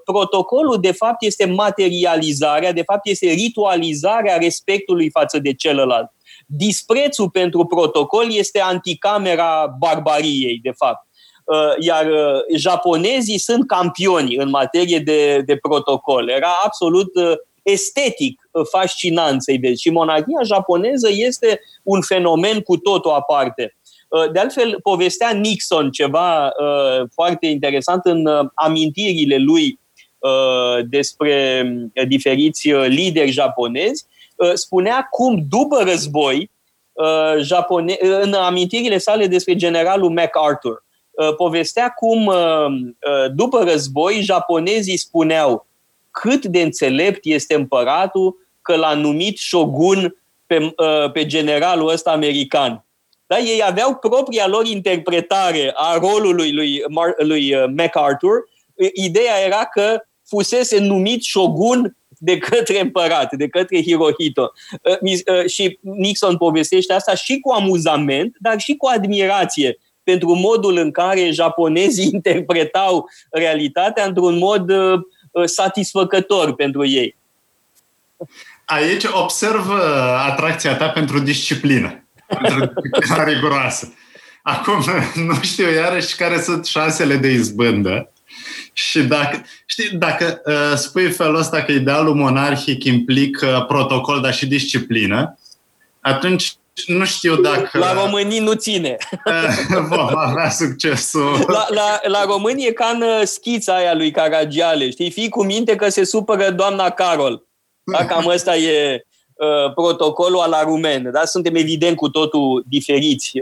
Protocolul, de fapt, este materializarea, de fapt, este ritualizarea respectului față de celălalt. Disprețul pentru protocol este anticamera barbariei, de fapt. Iar japonezii sunt campioni în materie de, de protocol. Era absolut estetic fascinant să-i vezi. Și monarhia japoneză este un fenomen cu totul aparte. De altfel, povestea Nixon ceva foarte interesant în amintirile lui despre diferiți lideri japonezi. Spunea cum, după război, Japone... în amintirile sale despre generalul MacArthur, povestea cum, după război, japonezii spuneau cât de înțelept este împăratul că l-a numit șogun pe, pe generalul ăsta american. Da? Ei aveau propria lor interpretare a rolului lui, lui MacArthur. Ideea era că fusese numit șogun de către împărat, de către Hirohito. Și Nixon povestește asta și cu amuzament, dar și cu admirație pentru modul în care japonezii interpretau realitatea într-un mod satisfăcător pentru ei. Aici observ atracția ta pentru disciplină, pentru disciplina riguroasă. Acum nu știu iarăși care sunt șansele de izbândă. Și dacă, știi, dacă uh, spui felul ăsta că idealul monarhic implică protocol, dar și disciplină, atunci nu știu dacă... La românii nu ține. Uh, vom avea succesul. La, la, la români e ca în schița aia lui Caragiale, știi? Fii cu minte că se supără doamna Carol. Da? Cam ăsta e uh, protocolul ala rumen. Da? Suntem evident cu totul diferiți.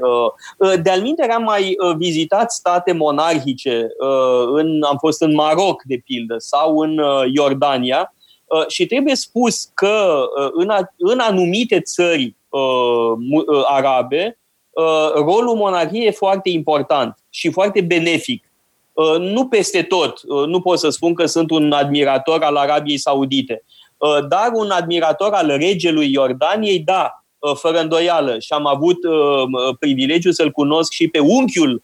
Uh, de-al mintere am mai uh, vizitat state monarhice. Uh, în, am fost în Maroc, de pildă, sau în uh, Iordania. Uh, și trebuie spus că uh, în, a, în anumite țări uh, arabe, uh, rolul monarhiei e foarte important și foarte benefic. Uh, nu peste tot. Uh, nu pot să spun că sunt un admirator al Arabiei Saudite. Dar un admirator al regelui Iordaniei, da, fără îndoială. Și am avut privilegiul să-l cunosc și pe unchiul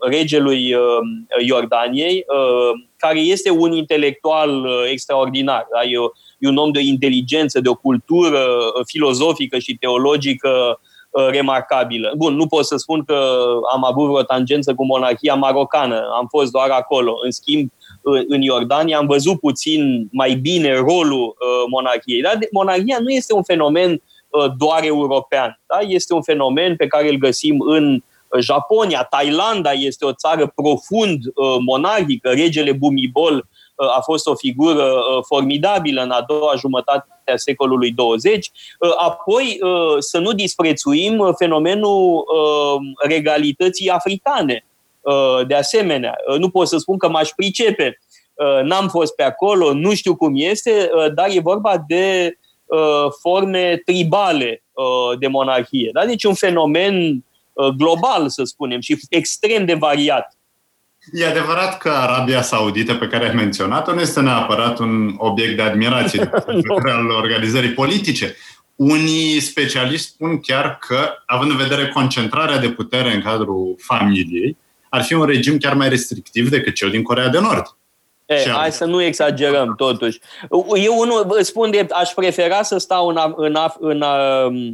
regelui Iordaniei, care este un intelectual extraordinar. E un om de o inteligență, de o cultură filozofică și teologică remarcabilă. Bun, nu pot să spun că am avut o tangență cu monarhia marocană. Am fost doar acolo. În schimb, în Iordania am văzut puțin mai bine rolul monarhiei. Dar monarhia nu este un fenomen doar european. Da? Este un fenomen pe care îl găsim în Japonia. Thailanda este o țară profund monarhică. Regele Bhumibol a fost o figură formidabilă în a doua jumătate a secolului douăzeci. Apoi, să nu disprețuim fenomenul regalității africane. De asemenea, nu pot să spun că m-aș pricepe, n-am fost pe acolo, nu știu cum este, dar e vorba de forme tribale de monarhie. Da? Deci un fenomen global, să spunem, și extrem de variat. E adevărat că Arabia Saudită, pe care ai menționat-o, nu este neapărat un obiect de admirație al organizării politice. Unii specialiști spun chiar că, având în vedere concentrarea de putere în cadrul familiei, ar fi un regim chiar mai restrictiv decât cel din Coreea de Nord. E, hai să nu exagerăm, totuși. Eu nu, spun drept, aș prefera să stau în, în, în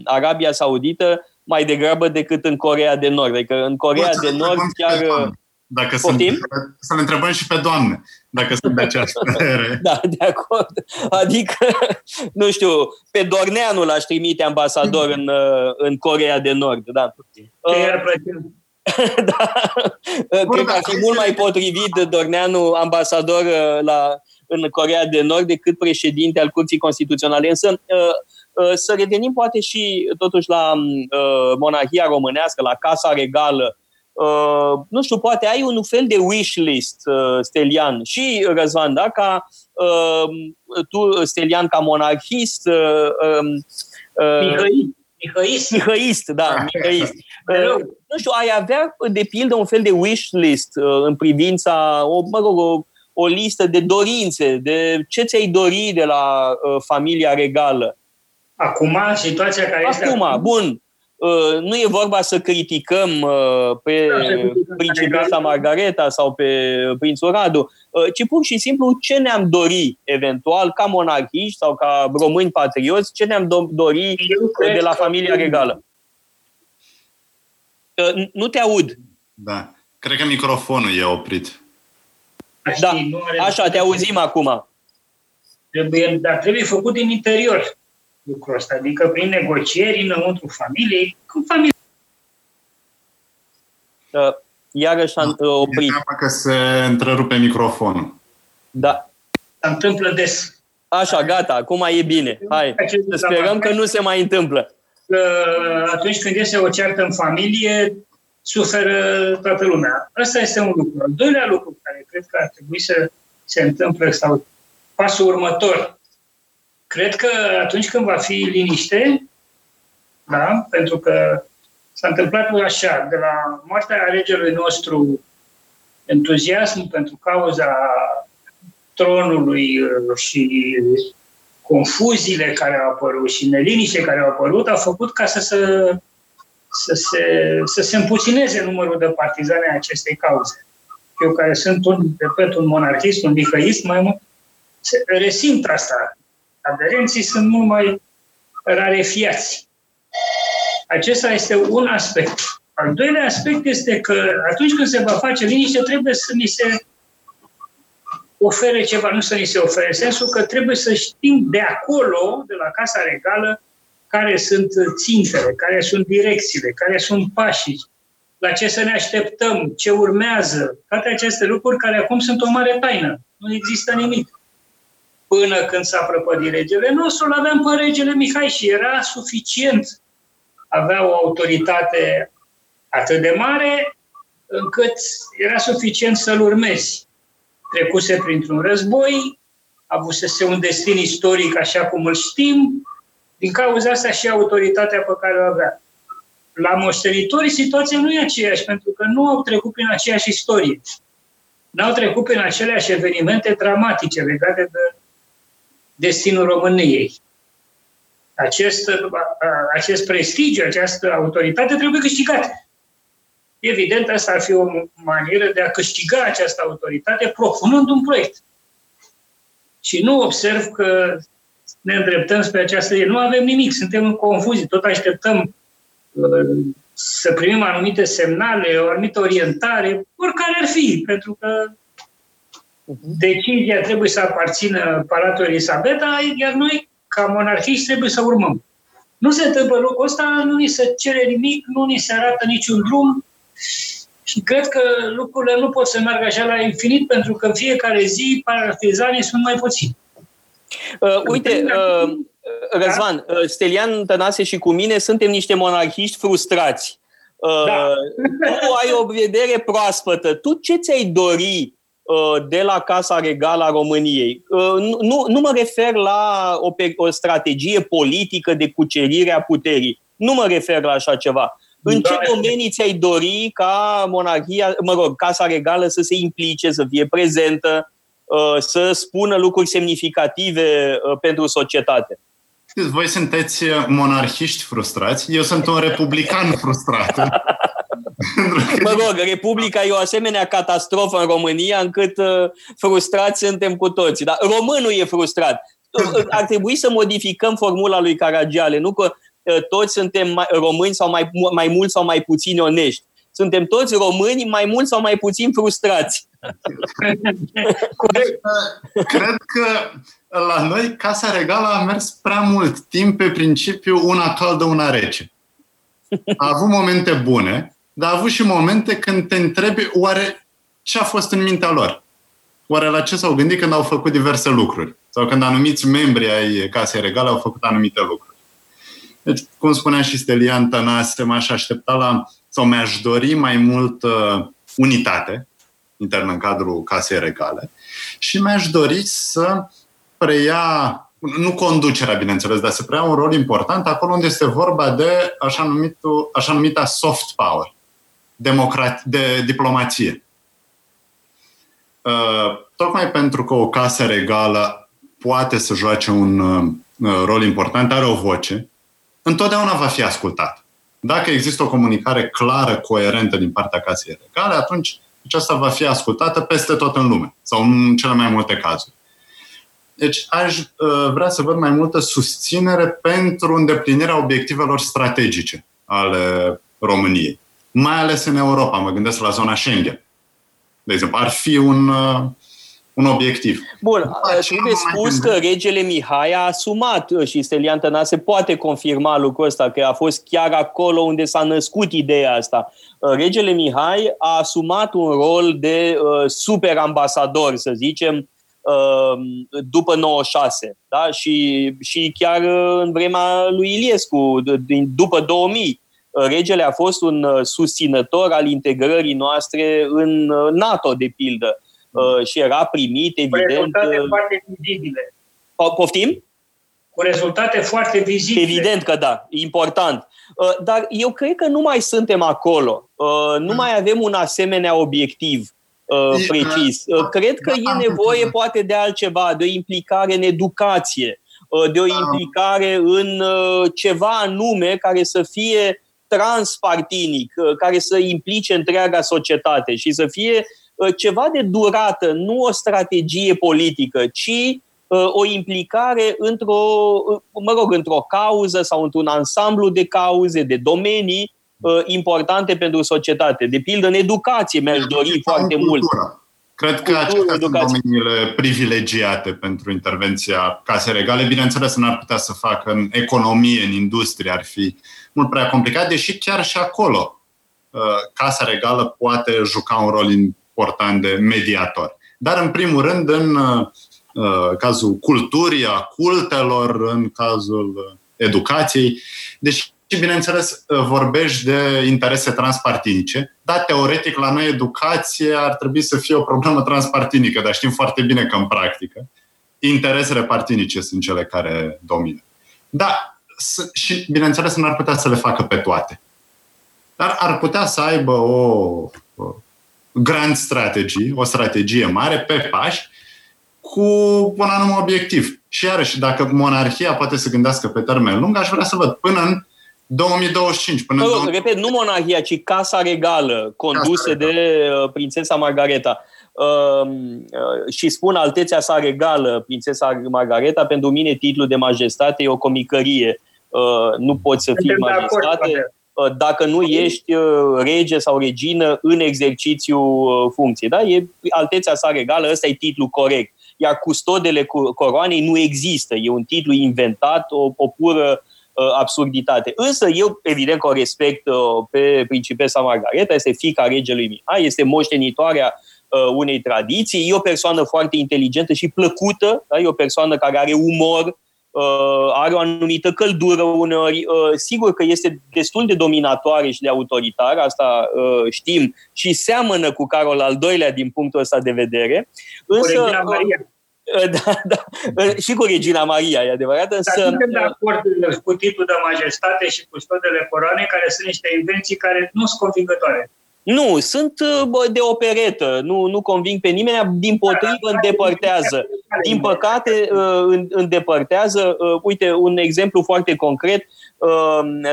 Arabia Saudită mai degrabă decât în Coreea de Nord. Adică în Coreea de Nord chiar... Dacă sunt, să ne întrebăm și pe doamne dacă sunt de această părere. Da, de acord. Adică, nu știu, pe Dorneanu l-aș trimite ambasador în, în Coreea de Nord. Da. Ce i-ar plăcea, Da. Cred că ar fi mult mai potrivit Dorneanu ambasador la, în Coreea de Nord decât președinte al Curții Constituționale. Însă să revenim poate și totuși la monarhia românească, la Casa Regală. Uh, nu știu, poate ai un fel de wish list, uh, Stelian și Răzvan, da? Ca uh, tu, Stelian, ca monarhist uh, uh, Mihai, Mihaist. Mihaist, da, Mihaist. Uh, nu știu, ai avea, de pildă, un fel de wish list uh, în privința, o, mă rog, o, o listă de dorințe, de ce ți-ai dori de la uh, familia regală. Acum, situația care este... Acum, bun. Nu e vorba să criticăm pe Prințesa Margareta sau pe Prințul Radu, ci pur și simplu ce ne-am dori eventual ca monarhiști sau ca români patrioți, ce ne-am dori de la familia regală. Nu te aud. Da. Cred că microfonul e oprit. Da. Așa, te auzim acum. Trebuie, dar trebuie făcut din interior lucrul ăsta, adică prin negocieri înăuntru familiei, cu familie. Iarăși am oprit. E treaba că se întrerupe microfonul. Da. Se întâmplă des. Așa, gata, acum e bine. Hai, să sperăm că nu se mai întâmplă. Atunci când este o ceartă în familie, suferă toată lumea. Asta este un lucru. Al doilea lucru care cred că ar trebui să se întâmple, sau pasul următor, cred că atunci când va fi liniște, da, pentru că s-a întâmplat așa, de la moartea regelui nostru, entuziasm pentru cauza tronului și confuziile care au apărut și neliniște care au apărut, a făcut ca să se, să se, să se împuțineze numărul de partizani a acestei cauze. Eu care sunt, un, repet, un monarhist, un mihaist, mai mult, resimt asta. Aderenții sunt mult mai rarefiați. Acesta este un aspect. Al doilea aspect este că atunci când se va face liniște, trebuie să ni se ofere ceva, nu să ni se ofere, sensul că trebuie să știm de acolo, de la Casa Regală, care sunt țintele, care sunt direcțiile, care sunt pașii, la ce să ne așteptăm, ce urmează, toate aceste lucruri care acum sunt o mare taină. Nu există nimic. Până când s-a prăpădit regele nostru, l-aveam pe regele Mihai și era suficient. Avea o autoritate atât de mare, încât era suficient să-l urmezi. Trecuse printr-un război, avusese un destin istoric așa cum îl știm, din cauza asta și autoritatea pe care o avea. La moștenitori situația nu e aceeași, pentru că nu au trecut prin aceeași istorie. N-au trecut prin aceleași evenimente dramatice legate de destinul României. Acest, acest prestigiu, această autoritate trebuie câștigată. Evident, asta ar fi o manieră de a câștiga această autoritate propunând un proiect. Și nu observ că ne îndreptăm spre această... Nu avem nimic, suntem în confuzie, tot așteptăm să primim anumite semnale, o anumită orientare, oricare ar fi, pentru că decizia trebuie să aparțină Palatul Elisabeta, iar noi, ca monarhiști, trebuie să urmăm. Nu se întâmplă lucrul ăsta, nu ni se cere nimic, nu ni se arată niciun drum și cred că lucrurile nu pot să meargă așa la infinit, pentru că în fiecare zi partizanii sunt mai puțini. Uh, uite, uh, Răzvan, da? Stelian Tănase și cu mine suntem niște monarhiști frustrați. Uh, da. Tu ai o vedere proaspătă. Tu ce ți-ai dori de la Casa Regală a României? Nu, nu mă refer la o, o strategie politică de cucerire a puterii. Nu mă refer la așa ceva. În ce domenii ți-ai dori ca monarhia, mă rog, Casa Regală să se implice, să fie prezentă, să spună lucruri semnificative pentru societate? Știți, voi sunteți monarhiști frustrați, eu sunt un republican frustrat. Mă rog, Republica e o asemenea catastrofă în România încât uh, frustrați suntem cu toții. Dar românul e frustrat. Ar trebui să modificăm formula lui Caragiale, nu că uh, toți suntem mai, români sau mai, mai mult sau mai puțin onești. Suntem toți români mai mult sau mai puțin frustrați. Corect. Cred că la noi Casa Regală a mers prea mult timp pe principiu una caldă, una rece. A avut momente bune, dar a avut și momente când te întrebi oare ce a fost în mintea lor. Oare la ce s-au gândit când au făcut diverse lucruri. Sau când anumiți membri ai Casei Regale au făcut anumite lucruri. Deci, cum spunea și Stelian Tănase, m-aș aștepta la, sau mi-aș dori mai mult uh, unitate internă în cadrul Casei Regale și mi-aș dori să preia, nu conducerea, bineînțeles, dar să preia un rol important acolo unde este vorba de așa, numitul, așa numita soft power, democrat, de diplomație. Uh, tocmai pentru că o casă regală poate să joace un uh, rol important, are o voce, întotdeauna va fi ascultat. Dacă există o comunicare clară, coerentă din partea casei regale, atunci aceasta va fi ascultată peste tot în lume, sau în cele mai multe cazuri. Deci aș uh, vrea să văd mai multă susținere pentru îndeplinirea obiectivelor strategice ale României. Mai ales în Europa, mă gândesc la zona Schengen. De exemplu, ar fi un, un obiectiv. Bun, trebuie spus că regele Mihai a asumat și Stelian Tănase poate confirma lucrul ăsta, că a fost chiar acolo unde s-a născut ideea asta. Regele Mihai a asumat un rol de uh, super ambasador, să zicem, uh, după nouăzeci și șase. Da? Și, și chiar în vremea lui Iliescu, din, după două mii. Regele a fost un susținător al integrării noastre în NATO, de pildă, și era primit, evident... Cu rezultate foarte vizibile. Poftim? Cu rezultate foarte vizibile. Evident că da, important. Dar eu cred că nu mai suntem acolo. Nu mai avem un asemenea obiectiv precis. Cred că e nevoie poate de altceva, de o implicare în educație, de o implicare în ceva anume care să fie transpartinic, care să implice întreaga societate și să fie ceva de durată, nu o strategie politică, ci o implicare într-o, mă rog, într-o cauză sau într-un ansamblu de cauze, de domenii importante pentru societate. De pildă, în educație mi-aș dori foarte mult. Cred că acestea sunt domeniile privilegiate pentru intervenția Casei Regale. Bineînțeles, n-ar putea să facă în economie, în industrie, ar fi mult prea complicat, deși chiar și acolo Casa Regală poate juca un rol important de mediator. Dar, în primul rând, în cazul culturii, a cultelor, în cazul educației. Deci, bineînțeles, vorbești de interese transpartinice, dar teoretic la noi educație ar trebui să fie o problemă transpartinică, dar știm foarte bine că în practică interesele partinice sunt cele care domină. Da, și bineînțeles n-ar putea să le facă pe toate. Dar ar putea să aibă o grand strategie, o strategie mare pe pași cu un anume obiectiv. Și iarăși, dacă monarhia poate să gândească pe termen lung, aș vrea să văd până în două mii douăzeci și cinci. Până Rău, în repet, nu monarhia, ci Casa Regală, condusă Casa Regală. de Prințesa Margareta. Uh, și spun altețea sa regală, Prințesa Margareta, pentru mine titlul de majestate e o comicărie. Uh, nu poți să fii majestate uh, dacă nu ești uh, rege sau regină în exercițiu uh, funcției. Da? E altețea sa regală, ăsta e titlul corect. Iar custodele coroanei nu există. E un titlu inventat, o, o pură absurditate. Însă eu, evident că o respect pe principesa Margareta, este fiica regelui Mihai, este moștenitoarea unei tradiții, e o persoană foarte inteligentă și plăcută, da? E o persoană care are umor, are o anumită căldură uneori, sigur că este destul de dominatoare și de autoritară, asta știm, și seamănă cu Carol al doilea din punctul ăsta de vedere. Însă, Regina Maria. Da, da. Și cu Regina Maria, e adevărat. Dar însă... suntem de acord cu titlul de majestate și custodele coroanei, care sunt niște invenții care nu sunt convingătoare. Nu, sunt de operetă, nu, nu conving pe nimeni, din potrivă îndepărtează. Din păcate îndepărtează. Uite, un exemplu foarte concret,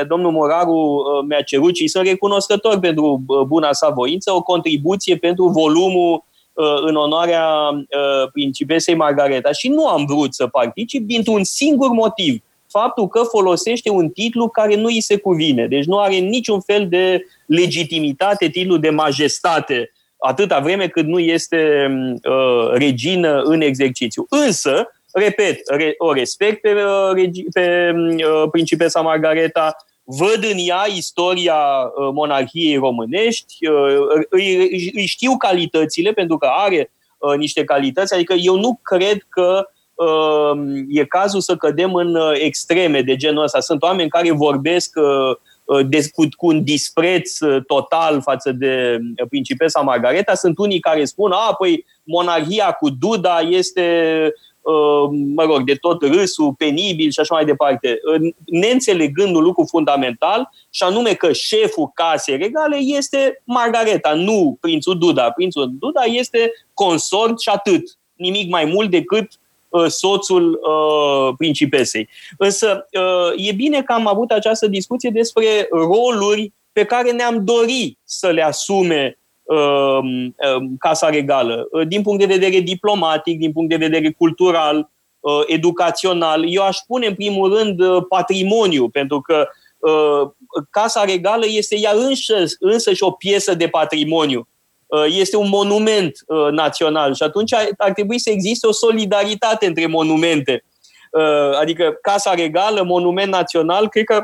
domnul Moraru mi-a cerut și sunt recunoscător pentru buna sa voință, o contribuție pentru volumul în onoarea principesei Margareta și nu am vrut să particip dintr-un singur motiv. Faptul că folosește un titlu care nu îi se cuvine. Deci nu are niciun fel de legitimitate, titlul de majestate, atâta vreme cât nu este uh, regină în exercițiu. Însă, repet, re, o respect pe, uh, regi, pe uh, principesa Margareta, văd în ea istoria monarhiei românești, îi, îi știu calitățile, pentru că are niște calități, adică eu nu cred că e cazul să cădem în extreme de genul ăsta. Sunt oameni care vorbesc cu un dispreț total față de principesa Margareta. Sunt unii care spun, a, păi monarhia cu Duda este, mă rog, de tot râsul, penibil și așa mai departe. Neînțelegând un lucru fundamental, și anume că șeful casei regale este Margareta, nu prințul Duda. Prințul Duda este consort și atât. Nimic mai mult decât soțul uh, principesei. Însă uh, e bine că am avut această discuție despre roluri pe care ne-am dorit să le asume uh, uh, Casa Regală. Uh, din punct de vedere diplomatic, din punct de vedere cultural, uh, educațional. Eu aș pune în primul rând uh, patrimoniu, pentru că uh, Casa Regală este ea însă, însăși o piesă de patrimoniu. Este un monument uh, național și atunci ar, ar trebui să existe o solidaritate între monumente. Uh, adică Casa Regală, monument național, cred că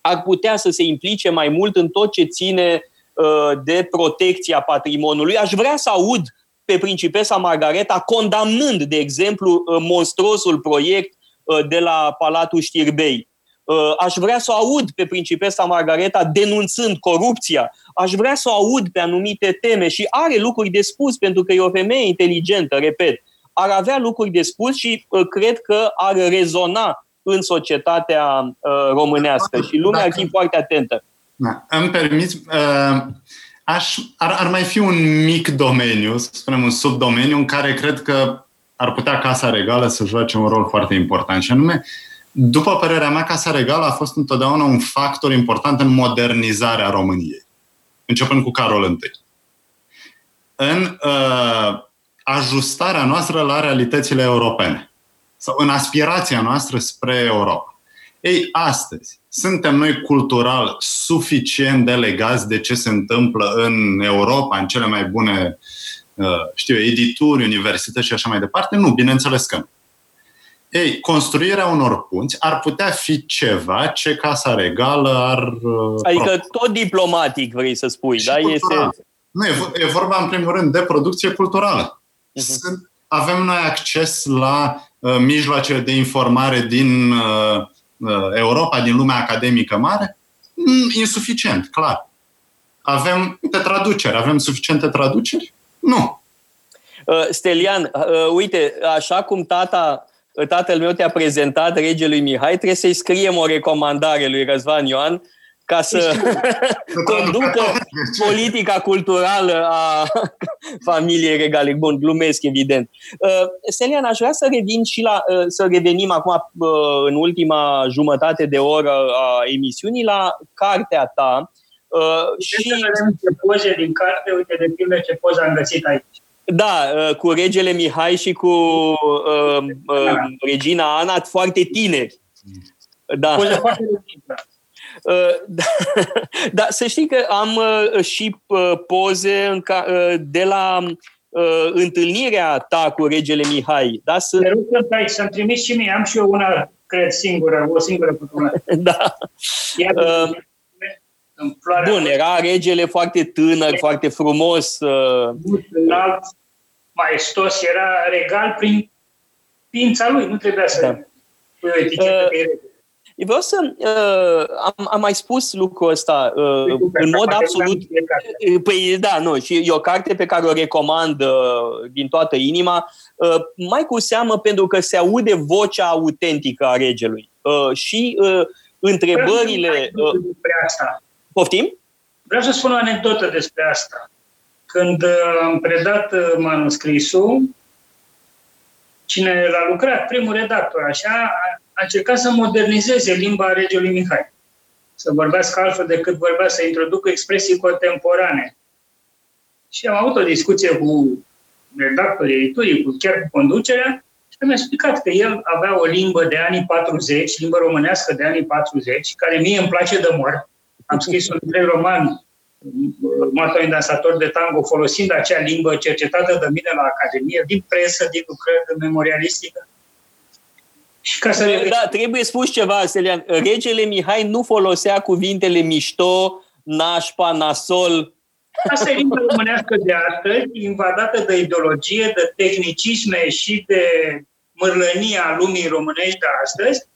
ar putea să se implice mai mult în tot ce ține uh, de protecția patrimoniului. Aș vrea să aud pe principesa Margareta condamnând, de exemplu, uh, monstruosul proiect uh, de la Palatul Știrbei. Aș vrea să o aud pe principesa Margareta denunțând corupția. Aș vrea să o aud pe anumite teme și are lucruri de spus, pentru că e o femeie inteligentă, repet. Ar avea lucruri de spus și cred că ar rezona în societatea românească și lumea ar fi foarte atentă. Da, îmi permiți, aș, ar, ar mai fi un mic domeniu, să spunem un subdomeniu, în care cred că ar putea Casa Regală să joace un rol foarte important, și anume, după părerea mea, Casa Regală a fost întotdeauna un factor important în modernizarea României, începând cu Carol întâi. În uh, ajustarea noastră la realitățile europene sau în aspirația noastră spre Europa. Ei, astăzi, suntem noi cultural suficient de legați de ce se întâmplă în Europa, în cele mai bune, uh, știu, edituri, universități și așa mai departe? Nu, bineînțeles că nu. Ei, construirea unor punți ar putea fi ceva ce Casa Regală ar... Adică propune. Tot diplomatic vrei să spui, și da? Este... Nu, e, e vorba în primul rând de producție culturală. Uh-huh. Sunt, avem noi acces la uh, mijloace de informare din uh, Europa, din lumea academică mare? Insuficient, clar. Avem de traduceri. Avem suficiente traduceri? Nu. Uh, Stelian, uh, uite, așa cum tata... Tatăl meu te-a prezentat regelui Mihai, trebuie să-i scriem o recomandare lui Răzvan Ioan ca să conducă politica culturală a familiei regale. Bun, glumesc, evident. Stelian, aș vrea să, revin și la, să revenim acum, în ultima jumătate de oră a emisiunii, la cartea ta. Și să vedem ce poze din carte, uite de pildă ce poze am găsit aici. Da, cu regele Mihai și cu uh, uh, regina Ana, foarte tineri. Da. Uh, da, da, să știi că am uh, și uh, poze în ca, uh, de la uh, întâlnirea ta cu regele Mihai. Da, să... Te rog să-mi trimis și mie, am și eu una, cred, singură, o singură cutumă. Da. Uh, Bun, era regele foarte tânăr, foarte frumos. Înalt, maestos, era regal prin pința lui, nu trebuia să... Da. Uh, vreau să... Uh, am, am mai spus lucrul ăsta uh, în mod absolut... Păi da, nu, și e o carte pe care o recomand uh, din toată inima, uh, mai cu seamă pentru că se aude vocea autentică a regelui. Uh, și... Uh, Întrebările... Vreau să despre asta. Poftim? Vreau să spun o anecdotă despre asta. Când am predat manuscrisul, cine l-a lucrat, primul redactor, așa, a încercat să modernizeze limba regelui Mihai. Să vorbească altfel decât vorbea, să introducă expresii contemporane. Și am avut o discuție cu redactorii editurii, cu chiar cu conducerea, mi-a explicat că el avea o limbă de anii patruzeci, limbă românească de anii patruzeci, care mie îmi place de mor. Am scris un trei roman, Martorin dansator de tango, folosind acea limbă cercetată de mine la Academie, din presă, din lucrări memorialistică. Și ca să ne... Da, trebuie spus ceva, Stelian. Regele Mihai nu folosea cuvintele mișto, nașpa, nasol. Asta e limba românească de astăzi, invadată de ideologie, de tehnicisme și de mârlănia lumii românești de astăzi.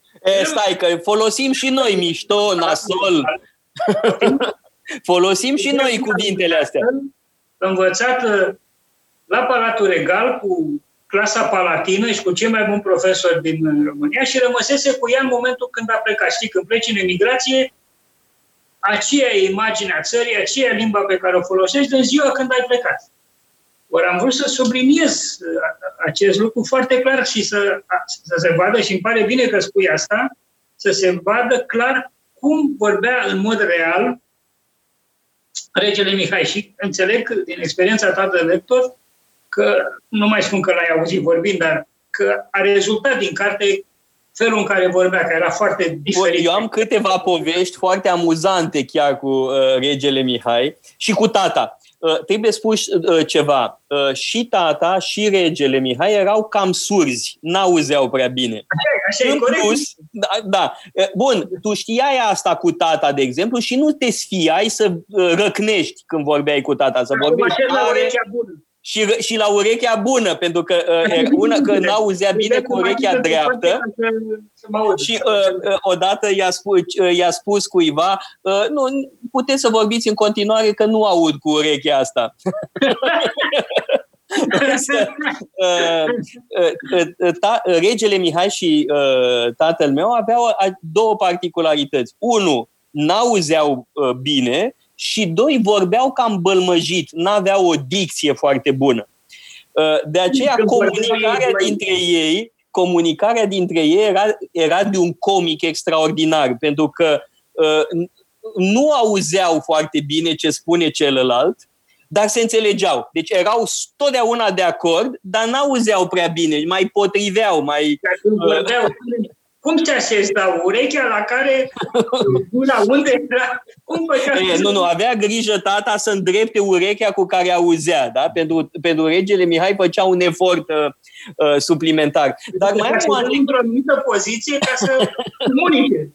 E, stai că folosim și noi mișto, nasol. Folosim și noi cuvintele astea. Învățat la Palatul Regal cu clasa palatină și cu cei mai buni profesori din România și rămăsese cu ea în momentul când a plecat. Știi, când pleci în emigrație, aceea e imaginea țării, aceea e limba pe care o folosești în ziua când ai plecat. Ori am vrut să subliniez acest lucru foarte clar și să, să se vadă, și îmi pare bine că spui asta, să se vadă clar cum vorbea în mod real regele Mihai. Și înțeleg din experiența ta de lector că, nu mai spun că l-ai auzit vorbind, dar că a rezultat din carte felul în care vorbea, că era foarte diferit. Eu am câteva povești foarte amuzante chiar cu uh, regele Mihai și cu tata. Uh, trebuie spus uh, ceva. Uh, și tata și regele Mihai erau cam surzi, n-auzeau prea bine. Așa, așa e corect. Plus, da, da. Uh, bun, tu știai asta cu tata, de exemplu, și nu te sfiai să uh, răcnești când vorbeai cu tata. Să vorbești la urechea bună. Și, și la urechea bună, pentru că, uh, una, că n-auzea bine cu urechea dreaptă și uh, odată i-a spus, i-a spus cuiva uh, nu, puteți să vorbiți în continuare că nu aud cu urechea asta. Însă, uh, uh, ta, regele Mihai și uh, tatăl meu aveau două particularități. Unu, n-auzeau uh, bine. Și doi, vorbeau cam bălmăjit, n-aveau o dicție foarte bună. De aceea comunicarea dintre ei, comunicarea dintre ei era, era de un comic extraordinar, pentru că uh, nu auzeau foarte bine ce spune celălalt, dar se înțelegeau. Deci erau totdeauna de acord, dar n-auzeau prea bine, mai potriveau, mai... Uh, Cum ți așezi, da, urechea la care, la unde era? Cum e, nu, nu, avea grijă tata să îndrepte urechea cu care auzea, da? Pentru, pentru regele Mihai făcea un efort uh, suplimentar. Dar mai am o într-o anumită poziție ca să comunice.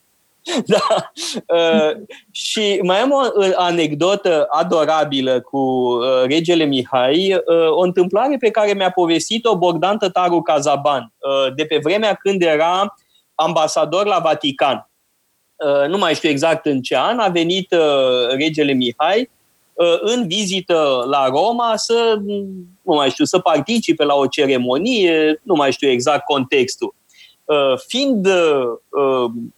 Da. Uh, și mai am o anecdotă adorabilă cu uh, regele Mihai, uh, o întâmplare pe care mi-a povestit-o Bogdan Tătaru Cazaban, uh, de pe vremea când era ambasador la Vatican. Nu mai știu exact în ce an a venit regele Mihai în vizită la Roma să, nu mai știu, să participe la o ceremonie, nu mai știu exact contextul. Fiind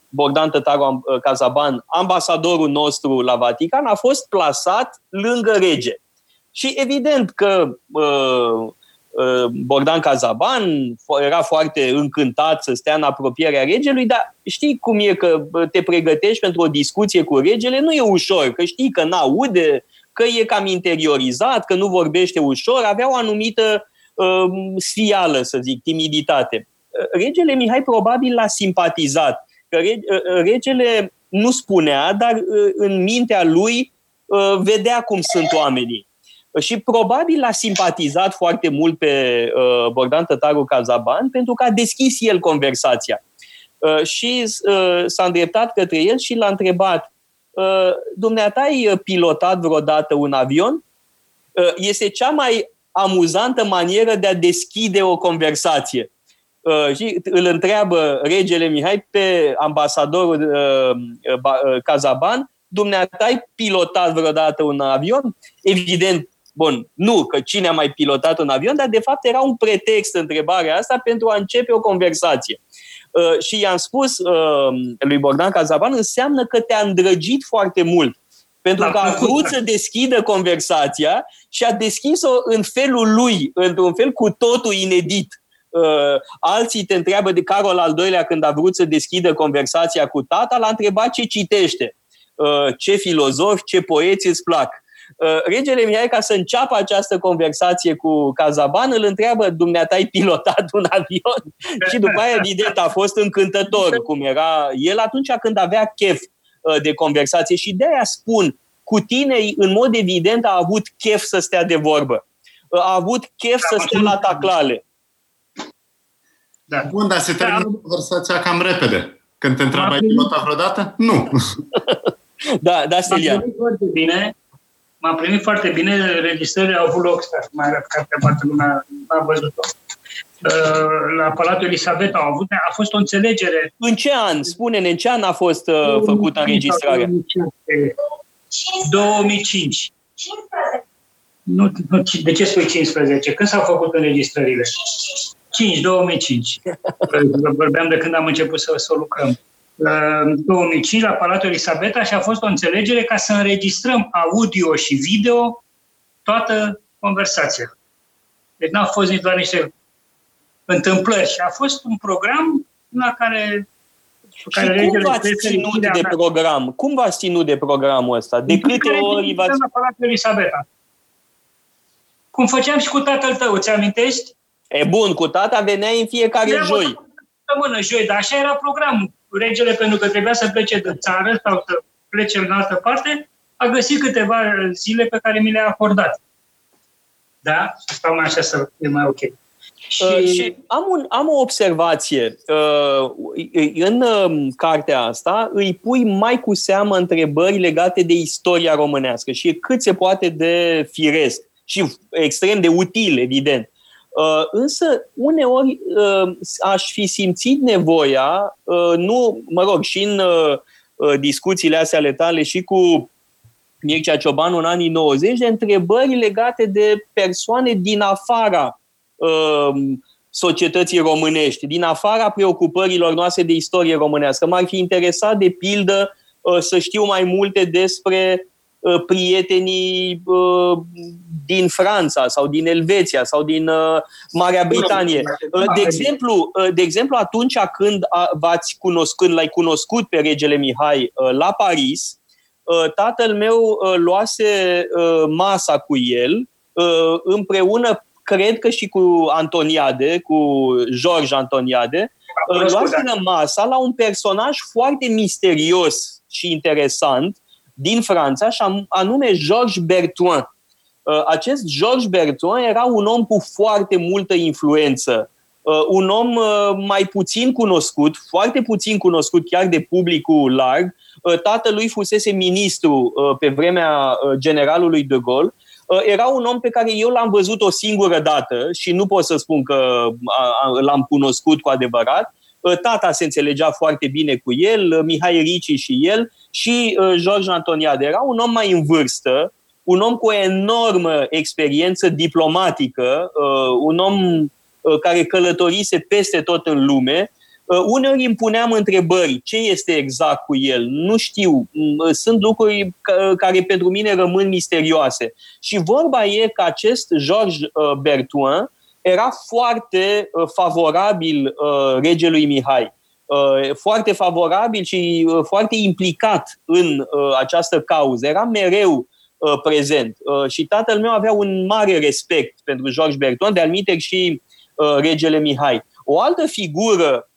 Bogdan Tătaru Cazaban ambasadorul nostru la Vatican, a fost plasat lângă rege. Și evident că Bogdan Cazaban era foarte încântat să stea în apropierea regelui, dar știi cum e că te pregătești pentru o discuție cu regele, nu e ușor, că știi că n-aude, că e cam interiorizat, că nu vorbește ușor, avea o anumită uh, sfială, să zic, timiditate. Regele Mihai probabil l-a simpatizat, că regele nu spunea, dar uh, în mintea lui uh, vedea cum sunt oamenii. Și probabil a simpatizat foarte mult pe uh, Bogdan Tătaru Cazaban, pentru că a deschis el conversația. Uh, și uh, s-a îndreptat către el și l-a întrebat, uh, dumneata ai pilotat vreodată un avion? Uh, este cea mai amuzantă manieră de a deschide o conversație. Uh, și îl întreabă regele Mihai pe ambasadorul uh, Cazaban, dumneata ai pilotat vreodată un avion? Evident, bun, nu, că cine a mai pilotat un avion, dar de fapt era un pretext întrebarea asta pentru a începe o conversație. Uh, și i-am spus uh, lui Bogdan Cazaban, înseamnă că te-a îndrăgit foarte mult, pentru că a vrut să deschidă conversația și a deschis-o în felul lui, într-un fel cu totul inedit. Uh, alții te întreabă de Carol al doilea, când a vrut să deschidă conversația cu tata, l-a întrebat ce citește, uh, ce filozofi, ce poeți îți plac. Regele Mihai, ca să înceapă această conversație cu Cazaban, îl întreabă, dumneata ai pilotat un avion? Și după aia, evident, a fost încântător cum era el atunci când avea chef de conversație. Și de-aia spun, cu tine, în mod evident, a avut chef să stea de vorbă. A avut chef să stea la taclale. Da. Bun, dar se termină da. conversația cam repede. Când te întreabă, ai pilotat vreodată? Nu. Da, da, Stelian. M-a primit foarte bine, registrările au avut loc, mai arăt că poate lumea a văzut-o. La Palatul Elisabeta au avut, a fost o înțelegere. În ce an? Spune-ne, în ce an a fost uh, făcută înregistrarea? două mii cinci. Nu, nu, de ce spui cincisprezece? Când s-au făcut înregistrările? cinci, două mii cinci. Vorbeam de când am început să, să lucrăm. În două mii cinci, la Palatul Elisabeta, și a fost o înțelegere ca să înregistrăm audio și video toată conversația. Deci n-a fost nici doar niște întâmplări. Și a fost un program la care... Și care cum v-ați ținut de program? Cum v-ați ținut de programul ăsta? De câte ori v-ați... La Palatul Elisabeta. Cum făceam și cu tatăl tău, ți-amintești? E bun, cu tata veneai în fiecare Vreau joi. Săptămână, joi, dar așa era programul. Regele, pentru că trebuia să plece de țară sau să plece în altă parte, a găsit câteva zile pe care mi le-a acordat. Da? Stau mai așa să fie mai ok. Și... Uh, și am, un, am o observație. Uh, în uh, cartea asta îi pui mai cu seamă întrebări legate de istoria românească și e cât se poate de firesc și extrem de util, evident. Uh, însă, uneori uh, aș fi simțit nevoia, uh, nu, mă rog, și în uh, discuțiile astea ale tale și cu Mircea Ciobanu în anii nouăzeci, de întrebări legate de persoane din afara uh, societății românești, din afara preocupărilor noastre de istorie românească. M-ar fi interesat, de pildă, uh, să știu mai multe despre prietenii uh, din Franța sau din Elveția sau din uh, Marea Britanie. Uh, de exemplu, uh, de exemplu atunci când a, v-ați cunoscut, l-ai cunoscut pe regele Mihai uh, la Paris, uh, tatăl meu uh, luase uh, masa cu el uh, împreună, cred că și cu Antoniade, cu George Antoniade, uh, luase masa la un personaj foarte misterios și interesant din Franța, și anume Georges Bertouin. Acest Georges Bertouin era un om cu foarte multă influență, un om mai puțin cunoscut, foarte puțin cunoscut chiar de publicul larg. Tatălui fusese ministru pe vremea generalului de Gaulle. Era un om pe care eu l-am văzut o singură dată și nu pot să spun că l-am cunoscut cu adevărat. Tata se înțelegea foarte bine cu el, Mihai Ricci și el, și George Antoniade. Era un om mai în vârstă, un om cu o enormă experiență diplomatică, un om care călătorise peste tot în lume. Uneori îmi puneam întrebări, ce este exact cu el? Nu știu, sunt lucruri care pentru mine rămân misterioase. Și vorba e că acest Georges Bertouin era foarte favorabil regelui Mihai, foarte favorabil și foarte implicat în această cauză. Era mereu prezent și tatăl meu avea un mare respect pentru Georges Bertouin, de altminteri și regele Mihai. O altă figură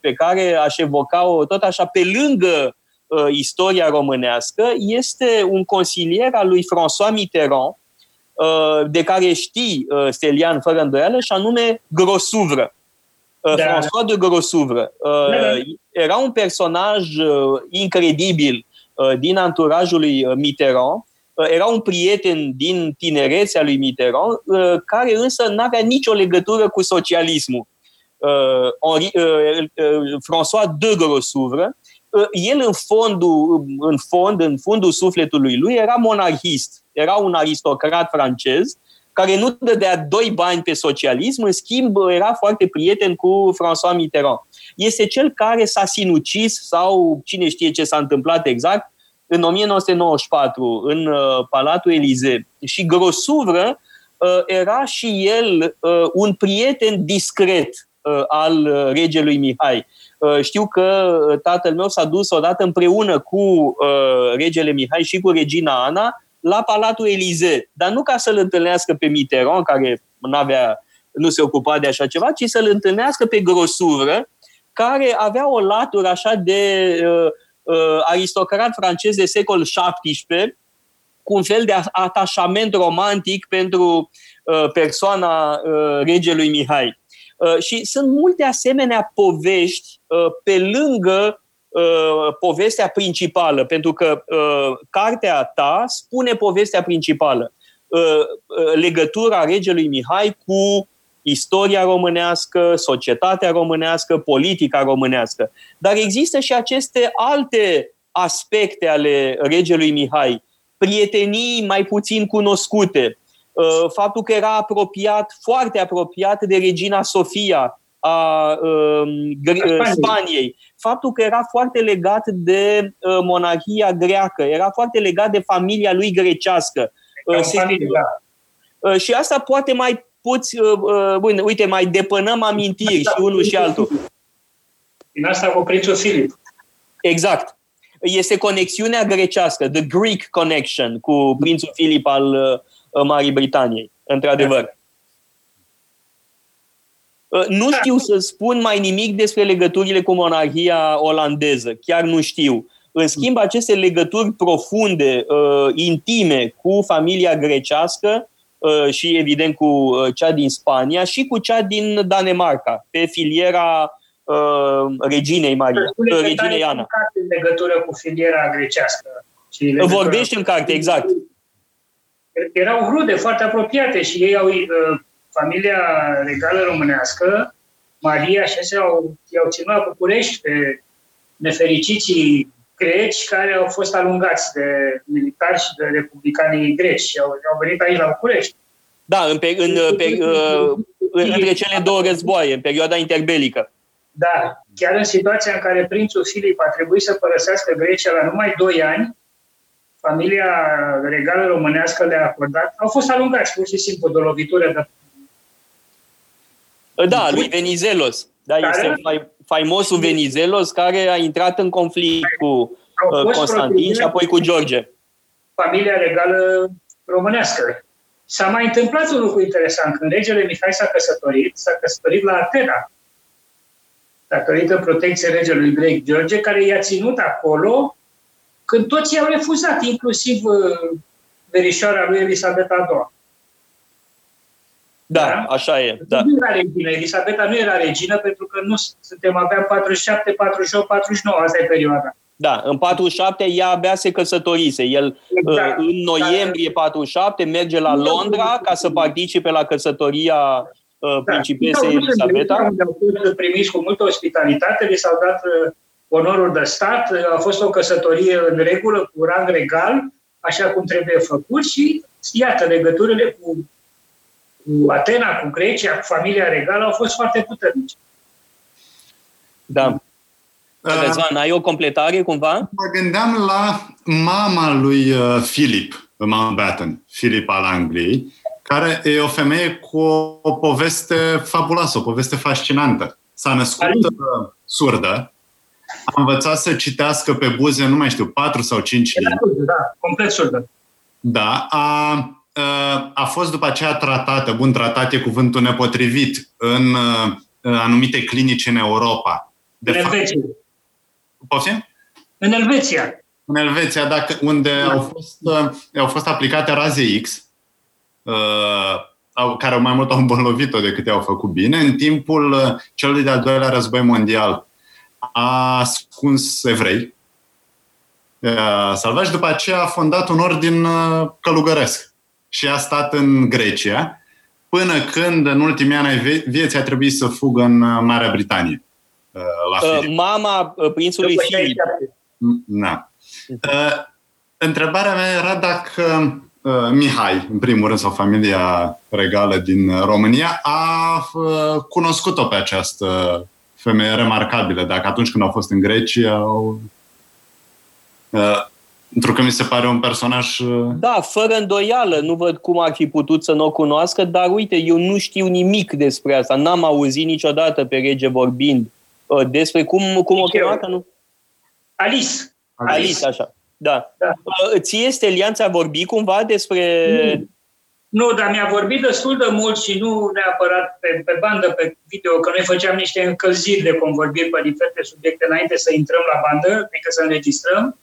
pe care aș evoca-o tot așa pe lângă istoria românească este un consilier al lui François Mitterrand, de care știi, Stelian, fără îndoială, și anume Grosouvră. Da. François de Grosouvră. Da. Era un personaj incredibil din anturajul lui Mitterrand. Era un prieten din tinerețea lui Mitterrand, care însă n-avea nicio legătură cu socialismul. François de Grosouvră, el în fondul, în fond, în fundul sufletului lui era monarhist. Era un aristocrat francez care nu dădea doi bani pe socialism, în schimb era foarte prieten cu François Mitterrand. Este cel care s-a sinucis, sau cine știe ce s-a întâmplat exact, în nouăsprezece nouăzeci și patru, în uh, Palatul Elisee. Și Grosouvră uh, era și el uh, un prieten discret uh, al uh, regelui Mihai. Uh, știu că tatăl meu s-a dus odată împreună cu uh, regele Mihai și cu regina Ana la Palatul Elisee, dar nu ca să-l întâlnească pe Mitterrand, care n-avea, nu se ocupa de așa ceva, ci să-l întâlnească pe Grosouvră, care avea o latură așa de uh, uh, aristocrat francez de secol șaptesprezece, cu un fel de atașament romantic pentru uh, persoana uh, regelui Mihai. Și sunt multe asemenea povești pe lângă povestea principală, pentru că cartea ta spune povestea principală. Legătura regelui Mihai cu istoria românească, societatea românească, politica românească. Dar există și aceste alte aspecte ale regelui Mihai, prietenii mai puțin cunoscute, faptul că era apropiat, foarte apropiat de regina Sofia a Spaniei, faptul că era foarte legat de monarhia greacă, era foarte legat de familia lui grecească. Familie, da. Și asta poate mai poți, bun, uite, mai depănăm amintiri asta, și unul și altul. Din asta cu prințul Filip. Exact. Este conexiunea grecească, the Greek connection, cu prințul Filip al Marii Britaniei, într-adevăr. Nu știu să spun mai nimic despre legăturile cu monarhia olandeză, chiar nu știu. În schimb, aceste legături profunde, intime cu familia grecească și, evident, cu cea din Spania și cu cea din Danemarca, pe filiera reginei Maria, reginei Ana. În legătură cu filiera grecească. Vorbești în carte, exact. Erau rude, foarte apropiate și ei au, familia regală românească, Maria și așa, au, i-au ținut la București pe nefericiții greci care au fost alungați de militari și de republicanii greci și au, au venit aici la București. Da, în pe, în, pe, în, între cele două războaie, în perioada interbelică. Da, chiar în situația în care prințul Filip a trebuit să părăsească Grecia la numai doi ani, familia regală românească le-a acordat, au fost alungați pur și simplu de o lovitură de... Da, lui Venizelos. Da, este faimosul Venizelos care a intrat în conflict cu Constantin și apoi cu George. Familia regală românească. S-a mai întâmplat un lucru interesant. Când regele Mihai s-a căsătorit, s-a căsătorit la Atena, datorită protecției regelui grec George, care i-a ținut acolo când toți i-au refuzat, inclusiv verișoara lui Elisabeta a doua-a. Da, da, așa e. Da. Nu era regină. Elisabeta nu era regină pentru că nu suntem avea patruzeci și șapte, patruzeci și opt, patruzeci și nouă. Asta e perioada. Da, în patruzeci și șapte ea abia se căsătorise. El exact. În noiembrie patruzeci și șapte merge la Londra ca să participe la căsătoria da. principesei Elisabeta. Au fost primiți cu multă ospitalitate, li s-au dat onorul de stat, a fost o căsătorie în regulă, cu rang regal, așa cum trebuie făcut și iată, legăturile cu cu Atena, cu Grecia, cu familia regală, au fost foarte puternice. Da. Răzvan, ai o completare cumva? Mă gândeam la mama lui Filip, Mountbatten, Filip al Angliei, care e o femeie cu o, o poveste fabuloasă, o poveste fascinantă. S-a născut Arin. surdă, a învățat să citească pe buze, nu mai știu, patru sau cinci limbi. Da, complet surdă. Da, a... a fost după aceea tratată, bun, tratat e cuvântul nepotrivit, în anumite clinici în Europa. De în fapt, Elveția. Poftim? În Elveția. În Elveția, dacă, unde da. au, fost, au fost aplicate raze X, care mai mult au îmbolnăvit-o decât i-au făcut bine, în timpul celui de-al doilea război mondial. A ascuns evrei, salvat și după aceea a fondat un ordin călugăresc. Și a stat în Grecia, până când, în ultimii ani ai vieții, a trebuit să fugă în Marea Britanie. La uh, mama prințului Filip. Da. Uh, întrebarea mea era dacă uh, Mihai, în primul rând, sau familia regală din România, a uh, cunoscut-o pe această femeie remarcabilă, dacă atunci când au fost în Grecia au... Uh, Pentru că mi se pare un personaj... Da, fără îndoială. Nu văd cum ar fi putut să nu o cunoască, dar uite, eu nu știu nimic despre asta. N-am auzit niciodată pe rege vorbind despre cum, cum o chema, că nu... Alice. Alice. Alice, așa. Da. Da. Ție, Stelian, ți-a vorbit cumva despre... Nu. nu, dar mi-a vorbit destul de mult și nu neapărat pe, pe bandă, pe video, că noi făceam niște încălziri de convorbiri pe diferite subiecte înainte să intrăm la bandă, adică să înregistrăm.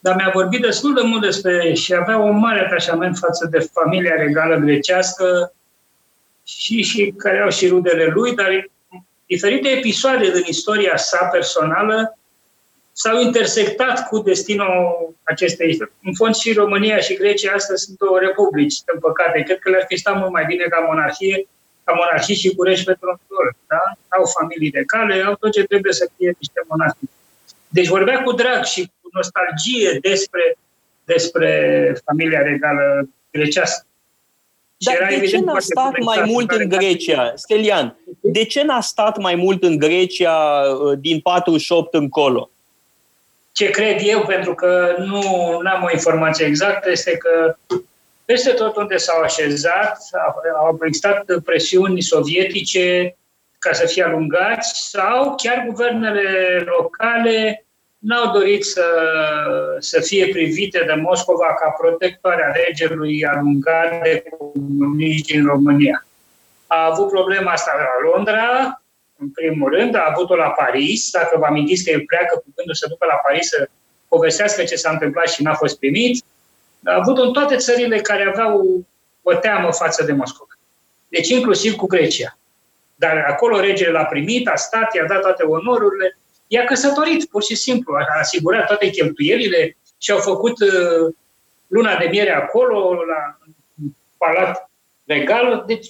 Dar mi-a vorbit destul de mult despre și avea un mare atașament față de familia regală grecească și, și care au și rudele lui, dar diferite episoade din istoria sa personală s-au intersectat cu destinul acestei istorii. În fond, și România și Grecia astăzi sunt două republici, în păcate. Cred că le-ar fi stat mult mai bine ca monarhie, ca monarhii și cu regi pentru întotdeauna, da? Au familii de cale, au tot ce trebuie să fie niște monarhii. Deci vorbea cu drag și cu nostalgie despre, despre familia regală grecească. Dar de ce n-a stat mai mult în Grecia, Stelian? De ce n-a stat mai mult în Grecia din patruzeci și opt încolo? Ce cred eu, pentru că nu am o informație exactă, este că peste tot unde s-au așezat, au existat presiuni sovietice ca să fie alungați sau chiar guvernele locale n-au dorit să, să fie privite de Moscova ca protectoare a regelui alungat de comuniști din România. A avut problema asta la Londra, în primul rând, a avut-o la Paris. Dacă vă amintiți că el pleacă cu gândul să ducă la Paris să povestească ce s-a întâmplat și n-a fost primit, a avut-o în toate țările care aveau o teamă față de Moscova. Deci inclusiv cu Grecia. Dar acolo regele l-a primit, a stat, i-a dat toate onorurile, i-a căsătorit, pur și simplu, a asigurat toate cheltuielile și au făcut uh, luna de miere acolo, la Palat Regal. Deci,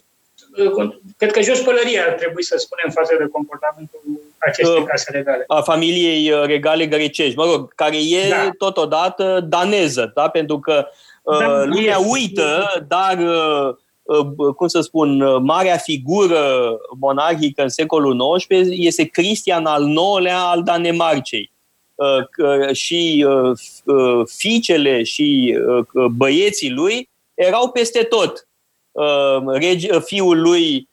uh, cred că jos pălăria ar trebui să spunem față de comportamentul acestei uh, case regale. A familiei regale grecești, mă rog, care e da. totodată daneză, da? Pentru că uh, da, lumea yes. uită, dar... Uh, cum să spun, marea figură monarhică în secolul nouăsprezece este Cristian al nouălea al Danemarcei. Și fiicele și băieții lui erau peste tot. Fiul lui,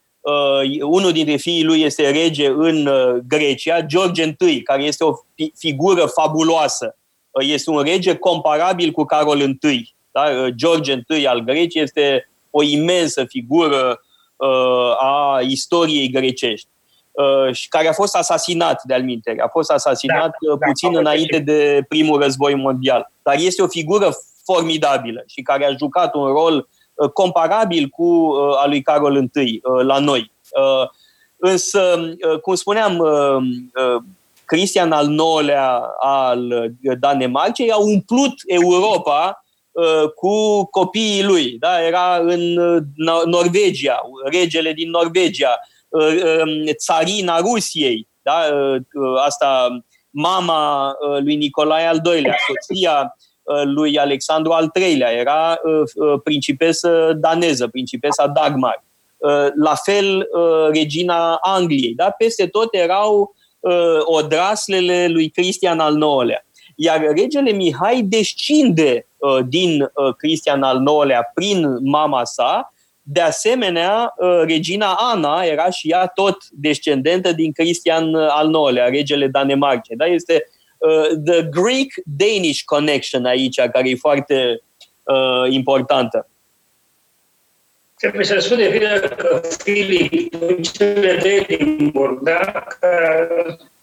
unul dintre fiii lui este rege în Grecia, George I, care este o figură fabuloasă. Este un rege comparabil cu Carol al I. George I al Greciei este o imensă figură uh, a istoriei grecești, uh, și care a fost asasinat, de-al minteri. A fost asasinat da, uh, puțin da, înainte de primul război mondial. Dar este o figură formidabilă și care a jucat un rol uh, comparabil cu uh, al lui Carol I uh, la noi. Uh, însă, uh, cum spuneam, uh, uh, Cristian al nouălea al Danemarcei a umplut Europa cu copiii lui. Da? Era în Norvegia, regele din Norvegia, țarina Rusiei, da? Asta, mama lui Nicolae al doilea, soția lui Alexandru al treilea, era principesă daneză, principesa Dagmar. La fel, regina Angliei. Da? Peste tot erau odraslele lui Cristian al nouălea. Iar regele Mihai descinde uh, din uh, Cristian al nouălea prin mama sa. De asemenea, uh, regina Ana era și ea tot descendentă din Cristian al nouălea, regele Danemarcei. Da? Este uh, the Greek-Danish connection aici, care e foarte uh, importantă. Trebuie să spun de bine că Filip, cele de Edinburgh, da?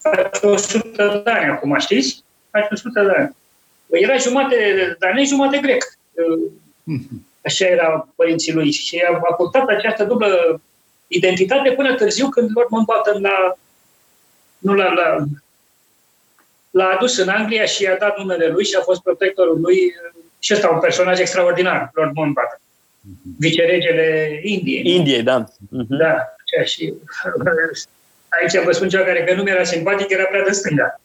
Face o sută de ani acum, știți? Era jumate danez, jumate grec. Așa era părinții lui. Și a purtat această dublă identitate până târziu, când Lord Mountbatten l-a, nu l-a, l-a, l-a adus în Anglia și i-a dat numele lui și a fost protectorul lui. Și ăsta, un personaj extraordinar, Lord Mountbatten. Viceregele Indiei. Indiei, da. Da. Și aici vă spun cea care că nu mi era simpatic, era prea de stânga.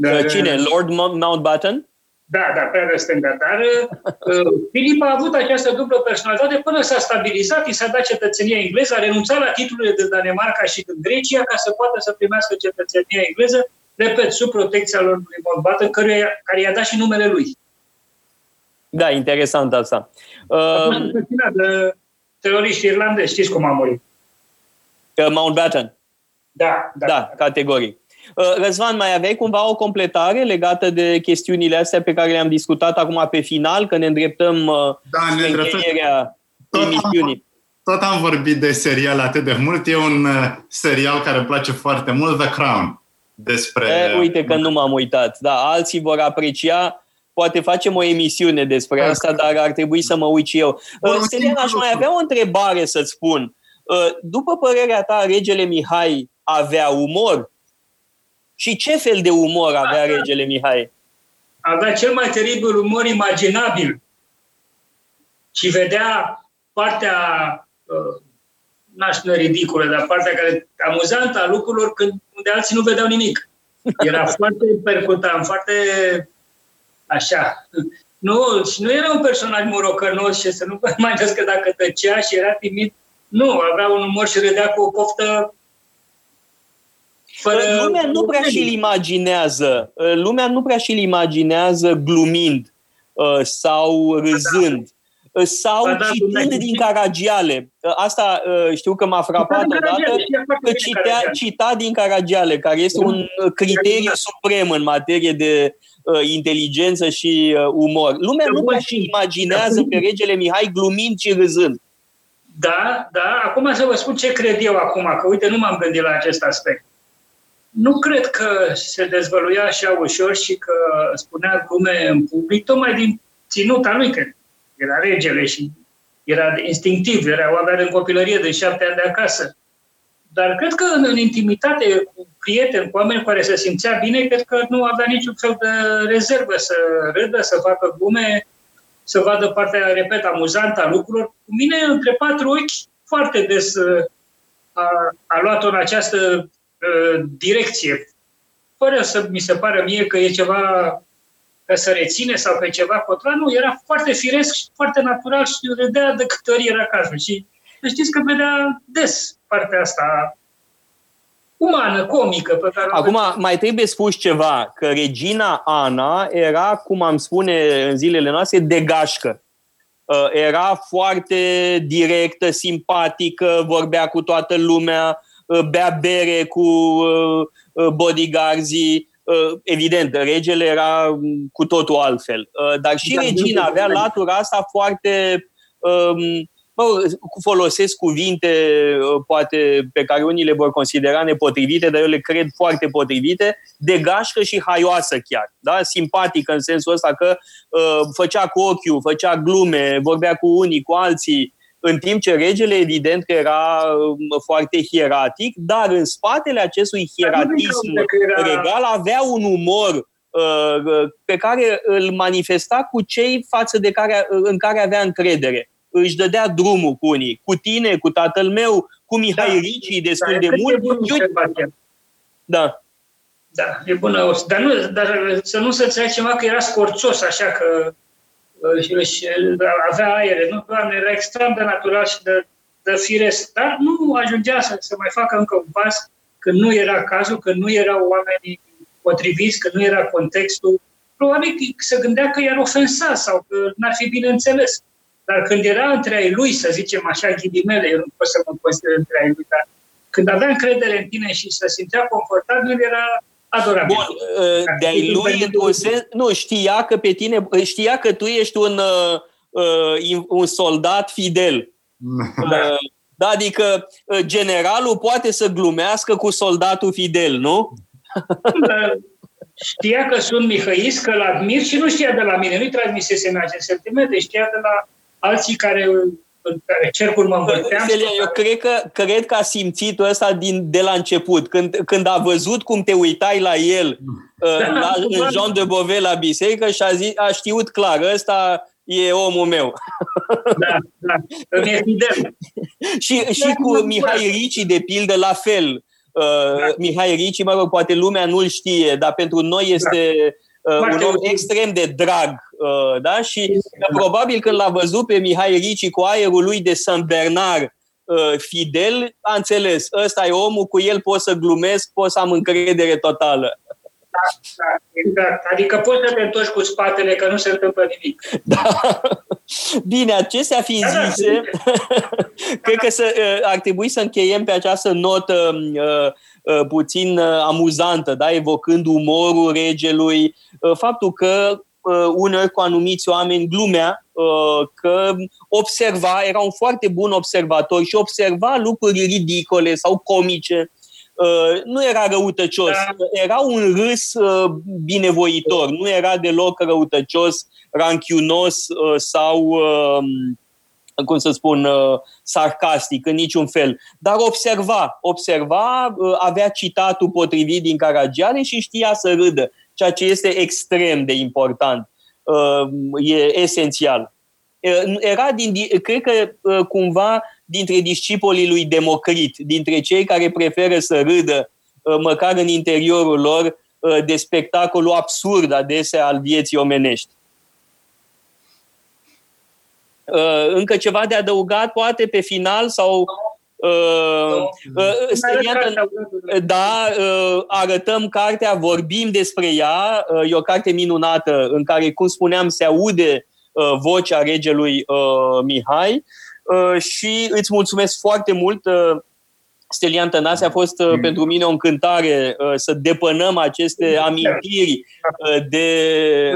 Dar, cine? Lord Mountbatten? Da, da, prea de stânga. Dar uh, Filip a avut această dublă personalitate până s-a stabilizat, i s-a dat cetățenia engleză, a renunțat la titlurile de Danemarca și din Grecia ca să poată să primească cetățenia engleză, repet, sub protecția lor lui Mountbatten, care, care i-a dat și numele lui. Da, interesant asta. Uh, de teroriști irlandezi, știți cum a murit. Uh, Mountbatten? Da, da. Da, categoric. Răzvan, mai aveai cumva o completare legată de chestiunile astea pe care le-am discutat acum pe final, că ne îndreptăm da, ne încheierea emisiunii? Tot am vorbit de serial atât de mult. E un serial care îmi place foarte mult, The Crown. Despre... E, uite că nu m-am uitat. Da, alții vor aprecia. Poate facem o emisiune despre da, asta, dar ar trebui să mă uit și eu. Stelian, aș mai avea o întrebare să-ți spun. După părerea ta, regele Mihai avea umor. Și ce fel de umor avea regele Mihai? Avea cel mai teribil umor imaginabil. Și vedea partea, n-aș spune ridiculă, dar partea care amuzantă a lucrurilor, când unde alții nu vedeau nimic. Era foarte percutant, foarte așa. Nu, și nu era un personaj morocănos și să nu vă imaginează că dacă tăcea și era timid, nu, avea un umor și râdea cu o poftă. Fără... Lumea nu prea și-l imaginează. Lumea nu prea și-l imaginează glumind sau râzând. Sau da, da, citând din Caragiale. Asta știu că m-a frapat odată, că citea, cita din Caragiale, care este un criteriu suprem în materie de uh, inteligență și uh, umor. Lumea nu prea și imaginează pe regele Mihai glumind și râzând. Da, da. Acum să vă spun ce cred eu acum, că uite, nu m-am gândit la acest aspect. Nu cred că se dezvăluia așa ușor și că spunea glume în public, tocmai din ținuta lui, că era regele și era instinctiv, era oameni în copilărie de șapte ani de acasă. Dar cred că în intimitate, cu prieteni, cu oameni care se simțea bine, cred că nu avea niciun fel de rezervă să râdă, să facă glume, să vadă partea, repet, amuzantă a lucrurilor. Cu mine, între patru ochi, foarte des a, a luat-o în această a, direcție. Fără să mi se pară mie că e ceva... că se reține sau pe ceva contra, nu, era foarte firesc și foarte natural și râdea de câte ori era cazul. Și știți că vedea des partea asta umană, comică. Pe care Acum, mai trebuie spus ceva, că regina Ana era, cum am spune în zilele noastre, de gașcă. Era foarte directă, simpatică, vorbea cu toată lumea, bea bere cu bodyguards-ii. Evident, regele era cu totul altfel. Dar și regina avea latura asta foarte... Bă, folosesc cuvinte, poate, pe care unii le vor considera nepotrivite, dar eu le cred foarte potrivite, de gașcă și haioasă chiar. Da? Simpatică în sensul ăsta că făcea cu ochiul, făcea glume, vorbea cu unii, cu alții, în timp ce regele, evident, că era foarte hieratic, dar în spatele acestui hieratism regal avea un umor uh, pe care îl manifesta cu cei față de care, în care avea încredere. Își dădea drumul cu unii, cu tine, cu tatăl meu, cu Mihai da, Ricci, destul da, de mult. Eu... Da. Da, e bună. Dar, nu, dar să nu se înțelege ceva că era scorțos, așa că... și avea aere, nu? Doamne, era extrem de natural și de, de firesc, dar nu ajungea să, să mai facă încă un pas când nu era cazul, când nu erau oamenii potriviți, când nu era contextul. Probabil se gândea că i-ar ofensa sau că n-ar fi bine înțeles. Dar când era între ai lui, să zicem așa, ghidimele, eu nu pot să mă consider între ai lui, dar când avea încredere în tine și se simțea confortabil, era... Adorabil. Bun, de-ai lui, un sens, nu, știa că pe tine, știa că tu ești un, un soldat fidel. Da, adică generalul poate să glumească cu soldatul fidel, nu? Știa că sunt mihăist, că l-admir și nu știa de la mine, nu-i transmisesem acest sentiment, deci știa de la alții care... Care cercul mă învârteam. Eu cred că, cred că a simțit-o ăsta din, de la început. Când, când a văzut cum te uitai la el, da, la, în Jean de Beauvais la biserică, și a, zis, a știut clar, ăsta e omul meu. Da, da. Îmi e fidel. și și da, cu Mihai Ricci, de pildă, la fel. Da. Uh, Mihai Ricci, mă rog, poate lumea nu-l știe, dar pentru noi este... Da. Uh, un om extrem de drag, uh, da? Și da. Probabil când l-a văzut pe Mihai Ricci cu aerul lui de Saint Bernard uh, fidel, a înțeles, ăsta e omul, cu el pot să glumesc, pot să am încredere totală. Da, da, exact. Adică poți să te întorci cu spatele, că nu se întâmplă nimic. Da. Bine, acestea fiind da, zise, da, da. Cred că să, uh, ar trebui să încheiem pe această notă uh, puțin amuzantă, da? Evocând umorul regelui, faptul că uneori cu anumiți oameni glumea, că observa, era un foarte bun observator și observa lucruri ridicole sau comice. Nu era răutăcios, era un râs binevoitor, nu era deloc răutăcios, ranchiunos sau cum să spun, sarcastic în niciun fel, dar observa, observa, avea citatul potrivit din Caragiale și știa să râdă, ceea ce este extrem de important, e esențial. Era, din, cred că, cumva, dintre discipolii lui Democrit, dintre cei care preferă să râdă, măcar în interiorul lor, de spectacolul absurd adesea al vieții omenești. Încă ceva de adăugat, poate, pe final? Sau uh, uh, Stelian, da, uh, arătăm cartea, vorbim despre ea. Uh, e o carte minunată în care, cum spuneam, se aude uh, vocea regelui uh, Mihai. Uh, și îți mulțumesc foarte mult, uh, Stelian Tănase, a fost uh, mm. pentru mine o încântare uh, să depănăm aceste amintiri uh, de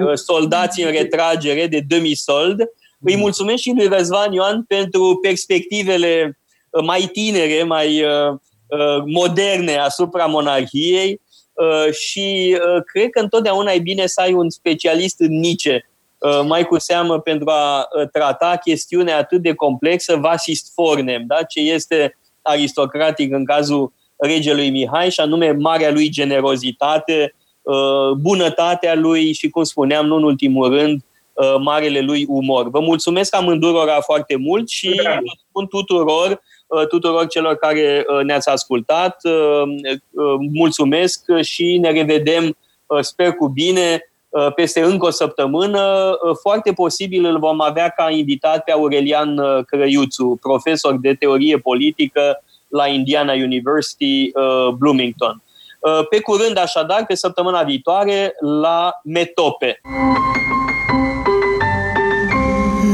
uh, soldați în retragere, de demisold. Îi mulțumesc și lui Răzvan Ioan pentru perspectivele mai tinere, mai moderne asupra monarhiei și cred că întotdeauna e bine să ai un specialist în Nietzsche, mai cu seamă pentru a trata chestiunea atât de complexă, vasist fornem, da? Ce este aristocratic în cazul regelui Mihai și anume marea lui generozitate, bunătatea lui și, cum spuneam, nu în ultimul rând, marele lui umor. Vă mulțumesc amândurora foarte mult și vă spun tuturor, tuturor celor care ne-ați ascultat, mulțumesc și ne revedem, sper cu bine, peste încă o săptămână. Foarte posibil îl vom avea ca invitat pe Aurelian Crăiuțu, profesor de teorie politică la Indiana University, Bloomington. Pe curând, așadar, pe săptămâna viitoare, la Metope.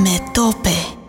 Metope,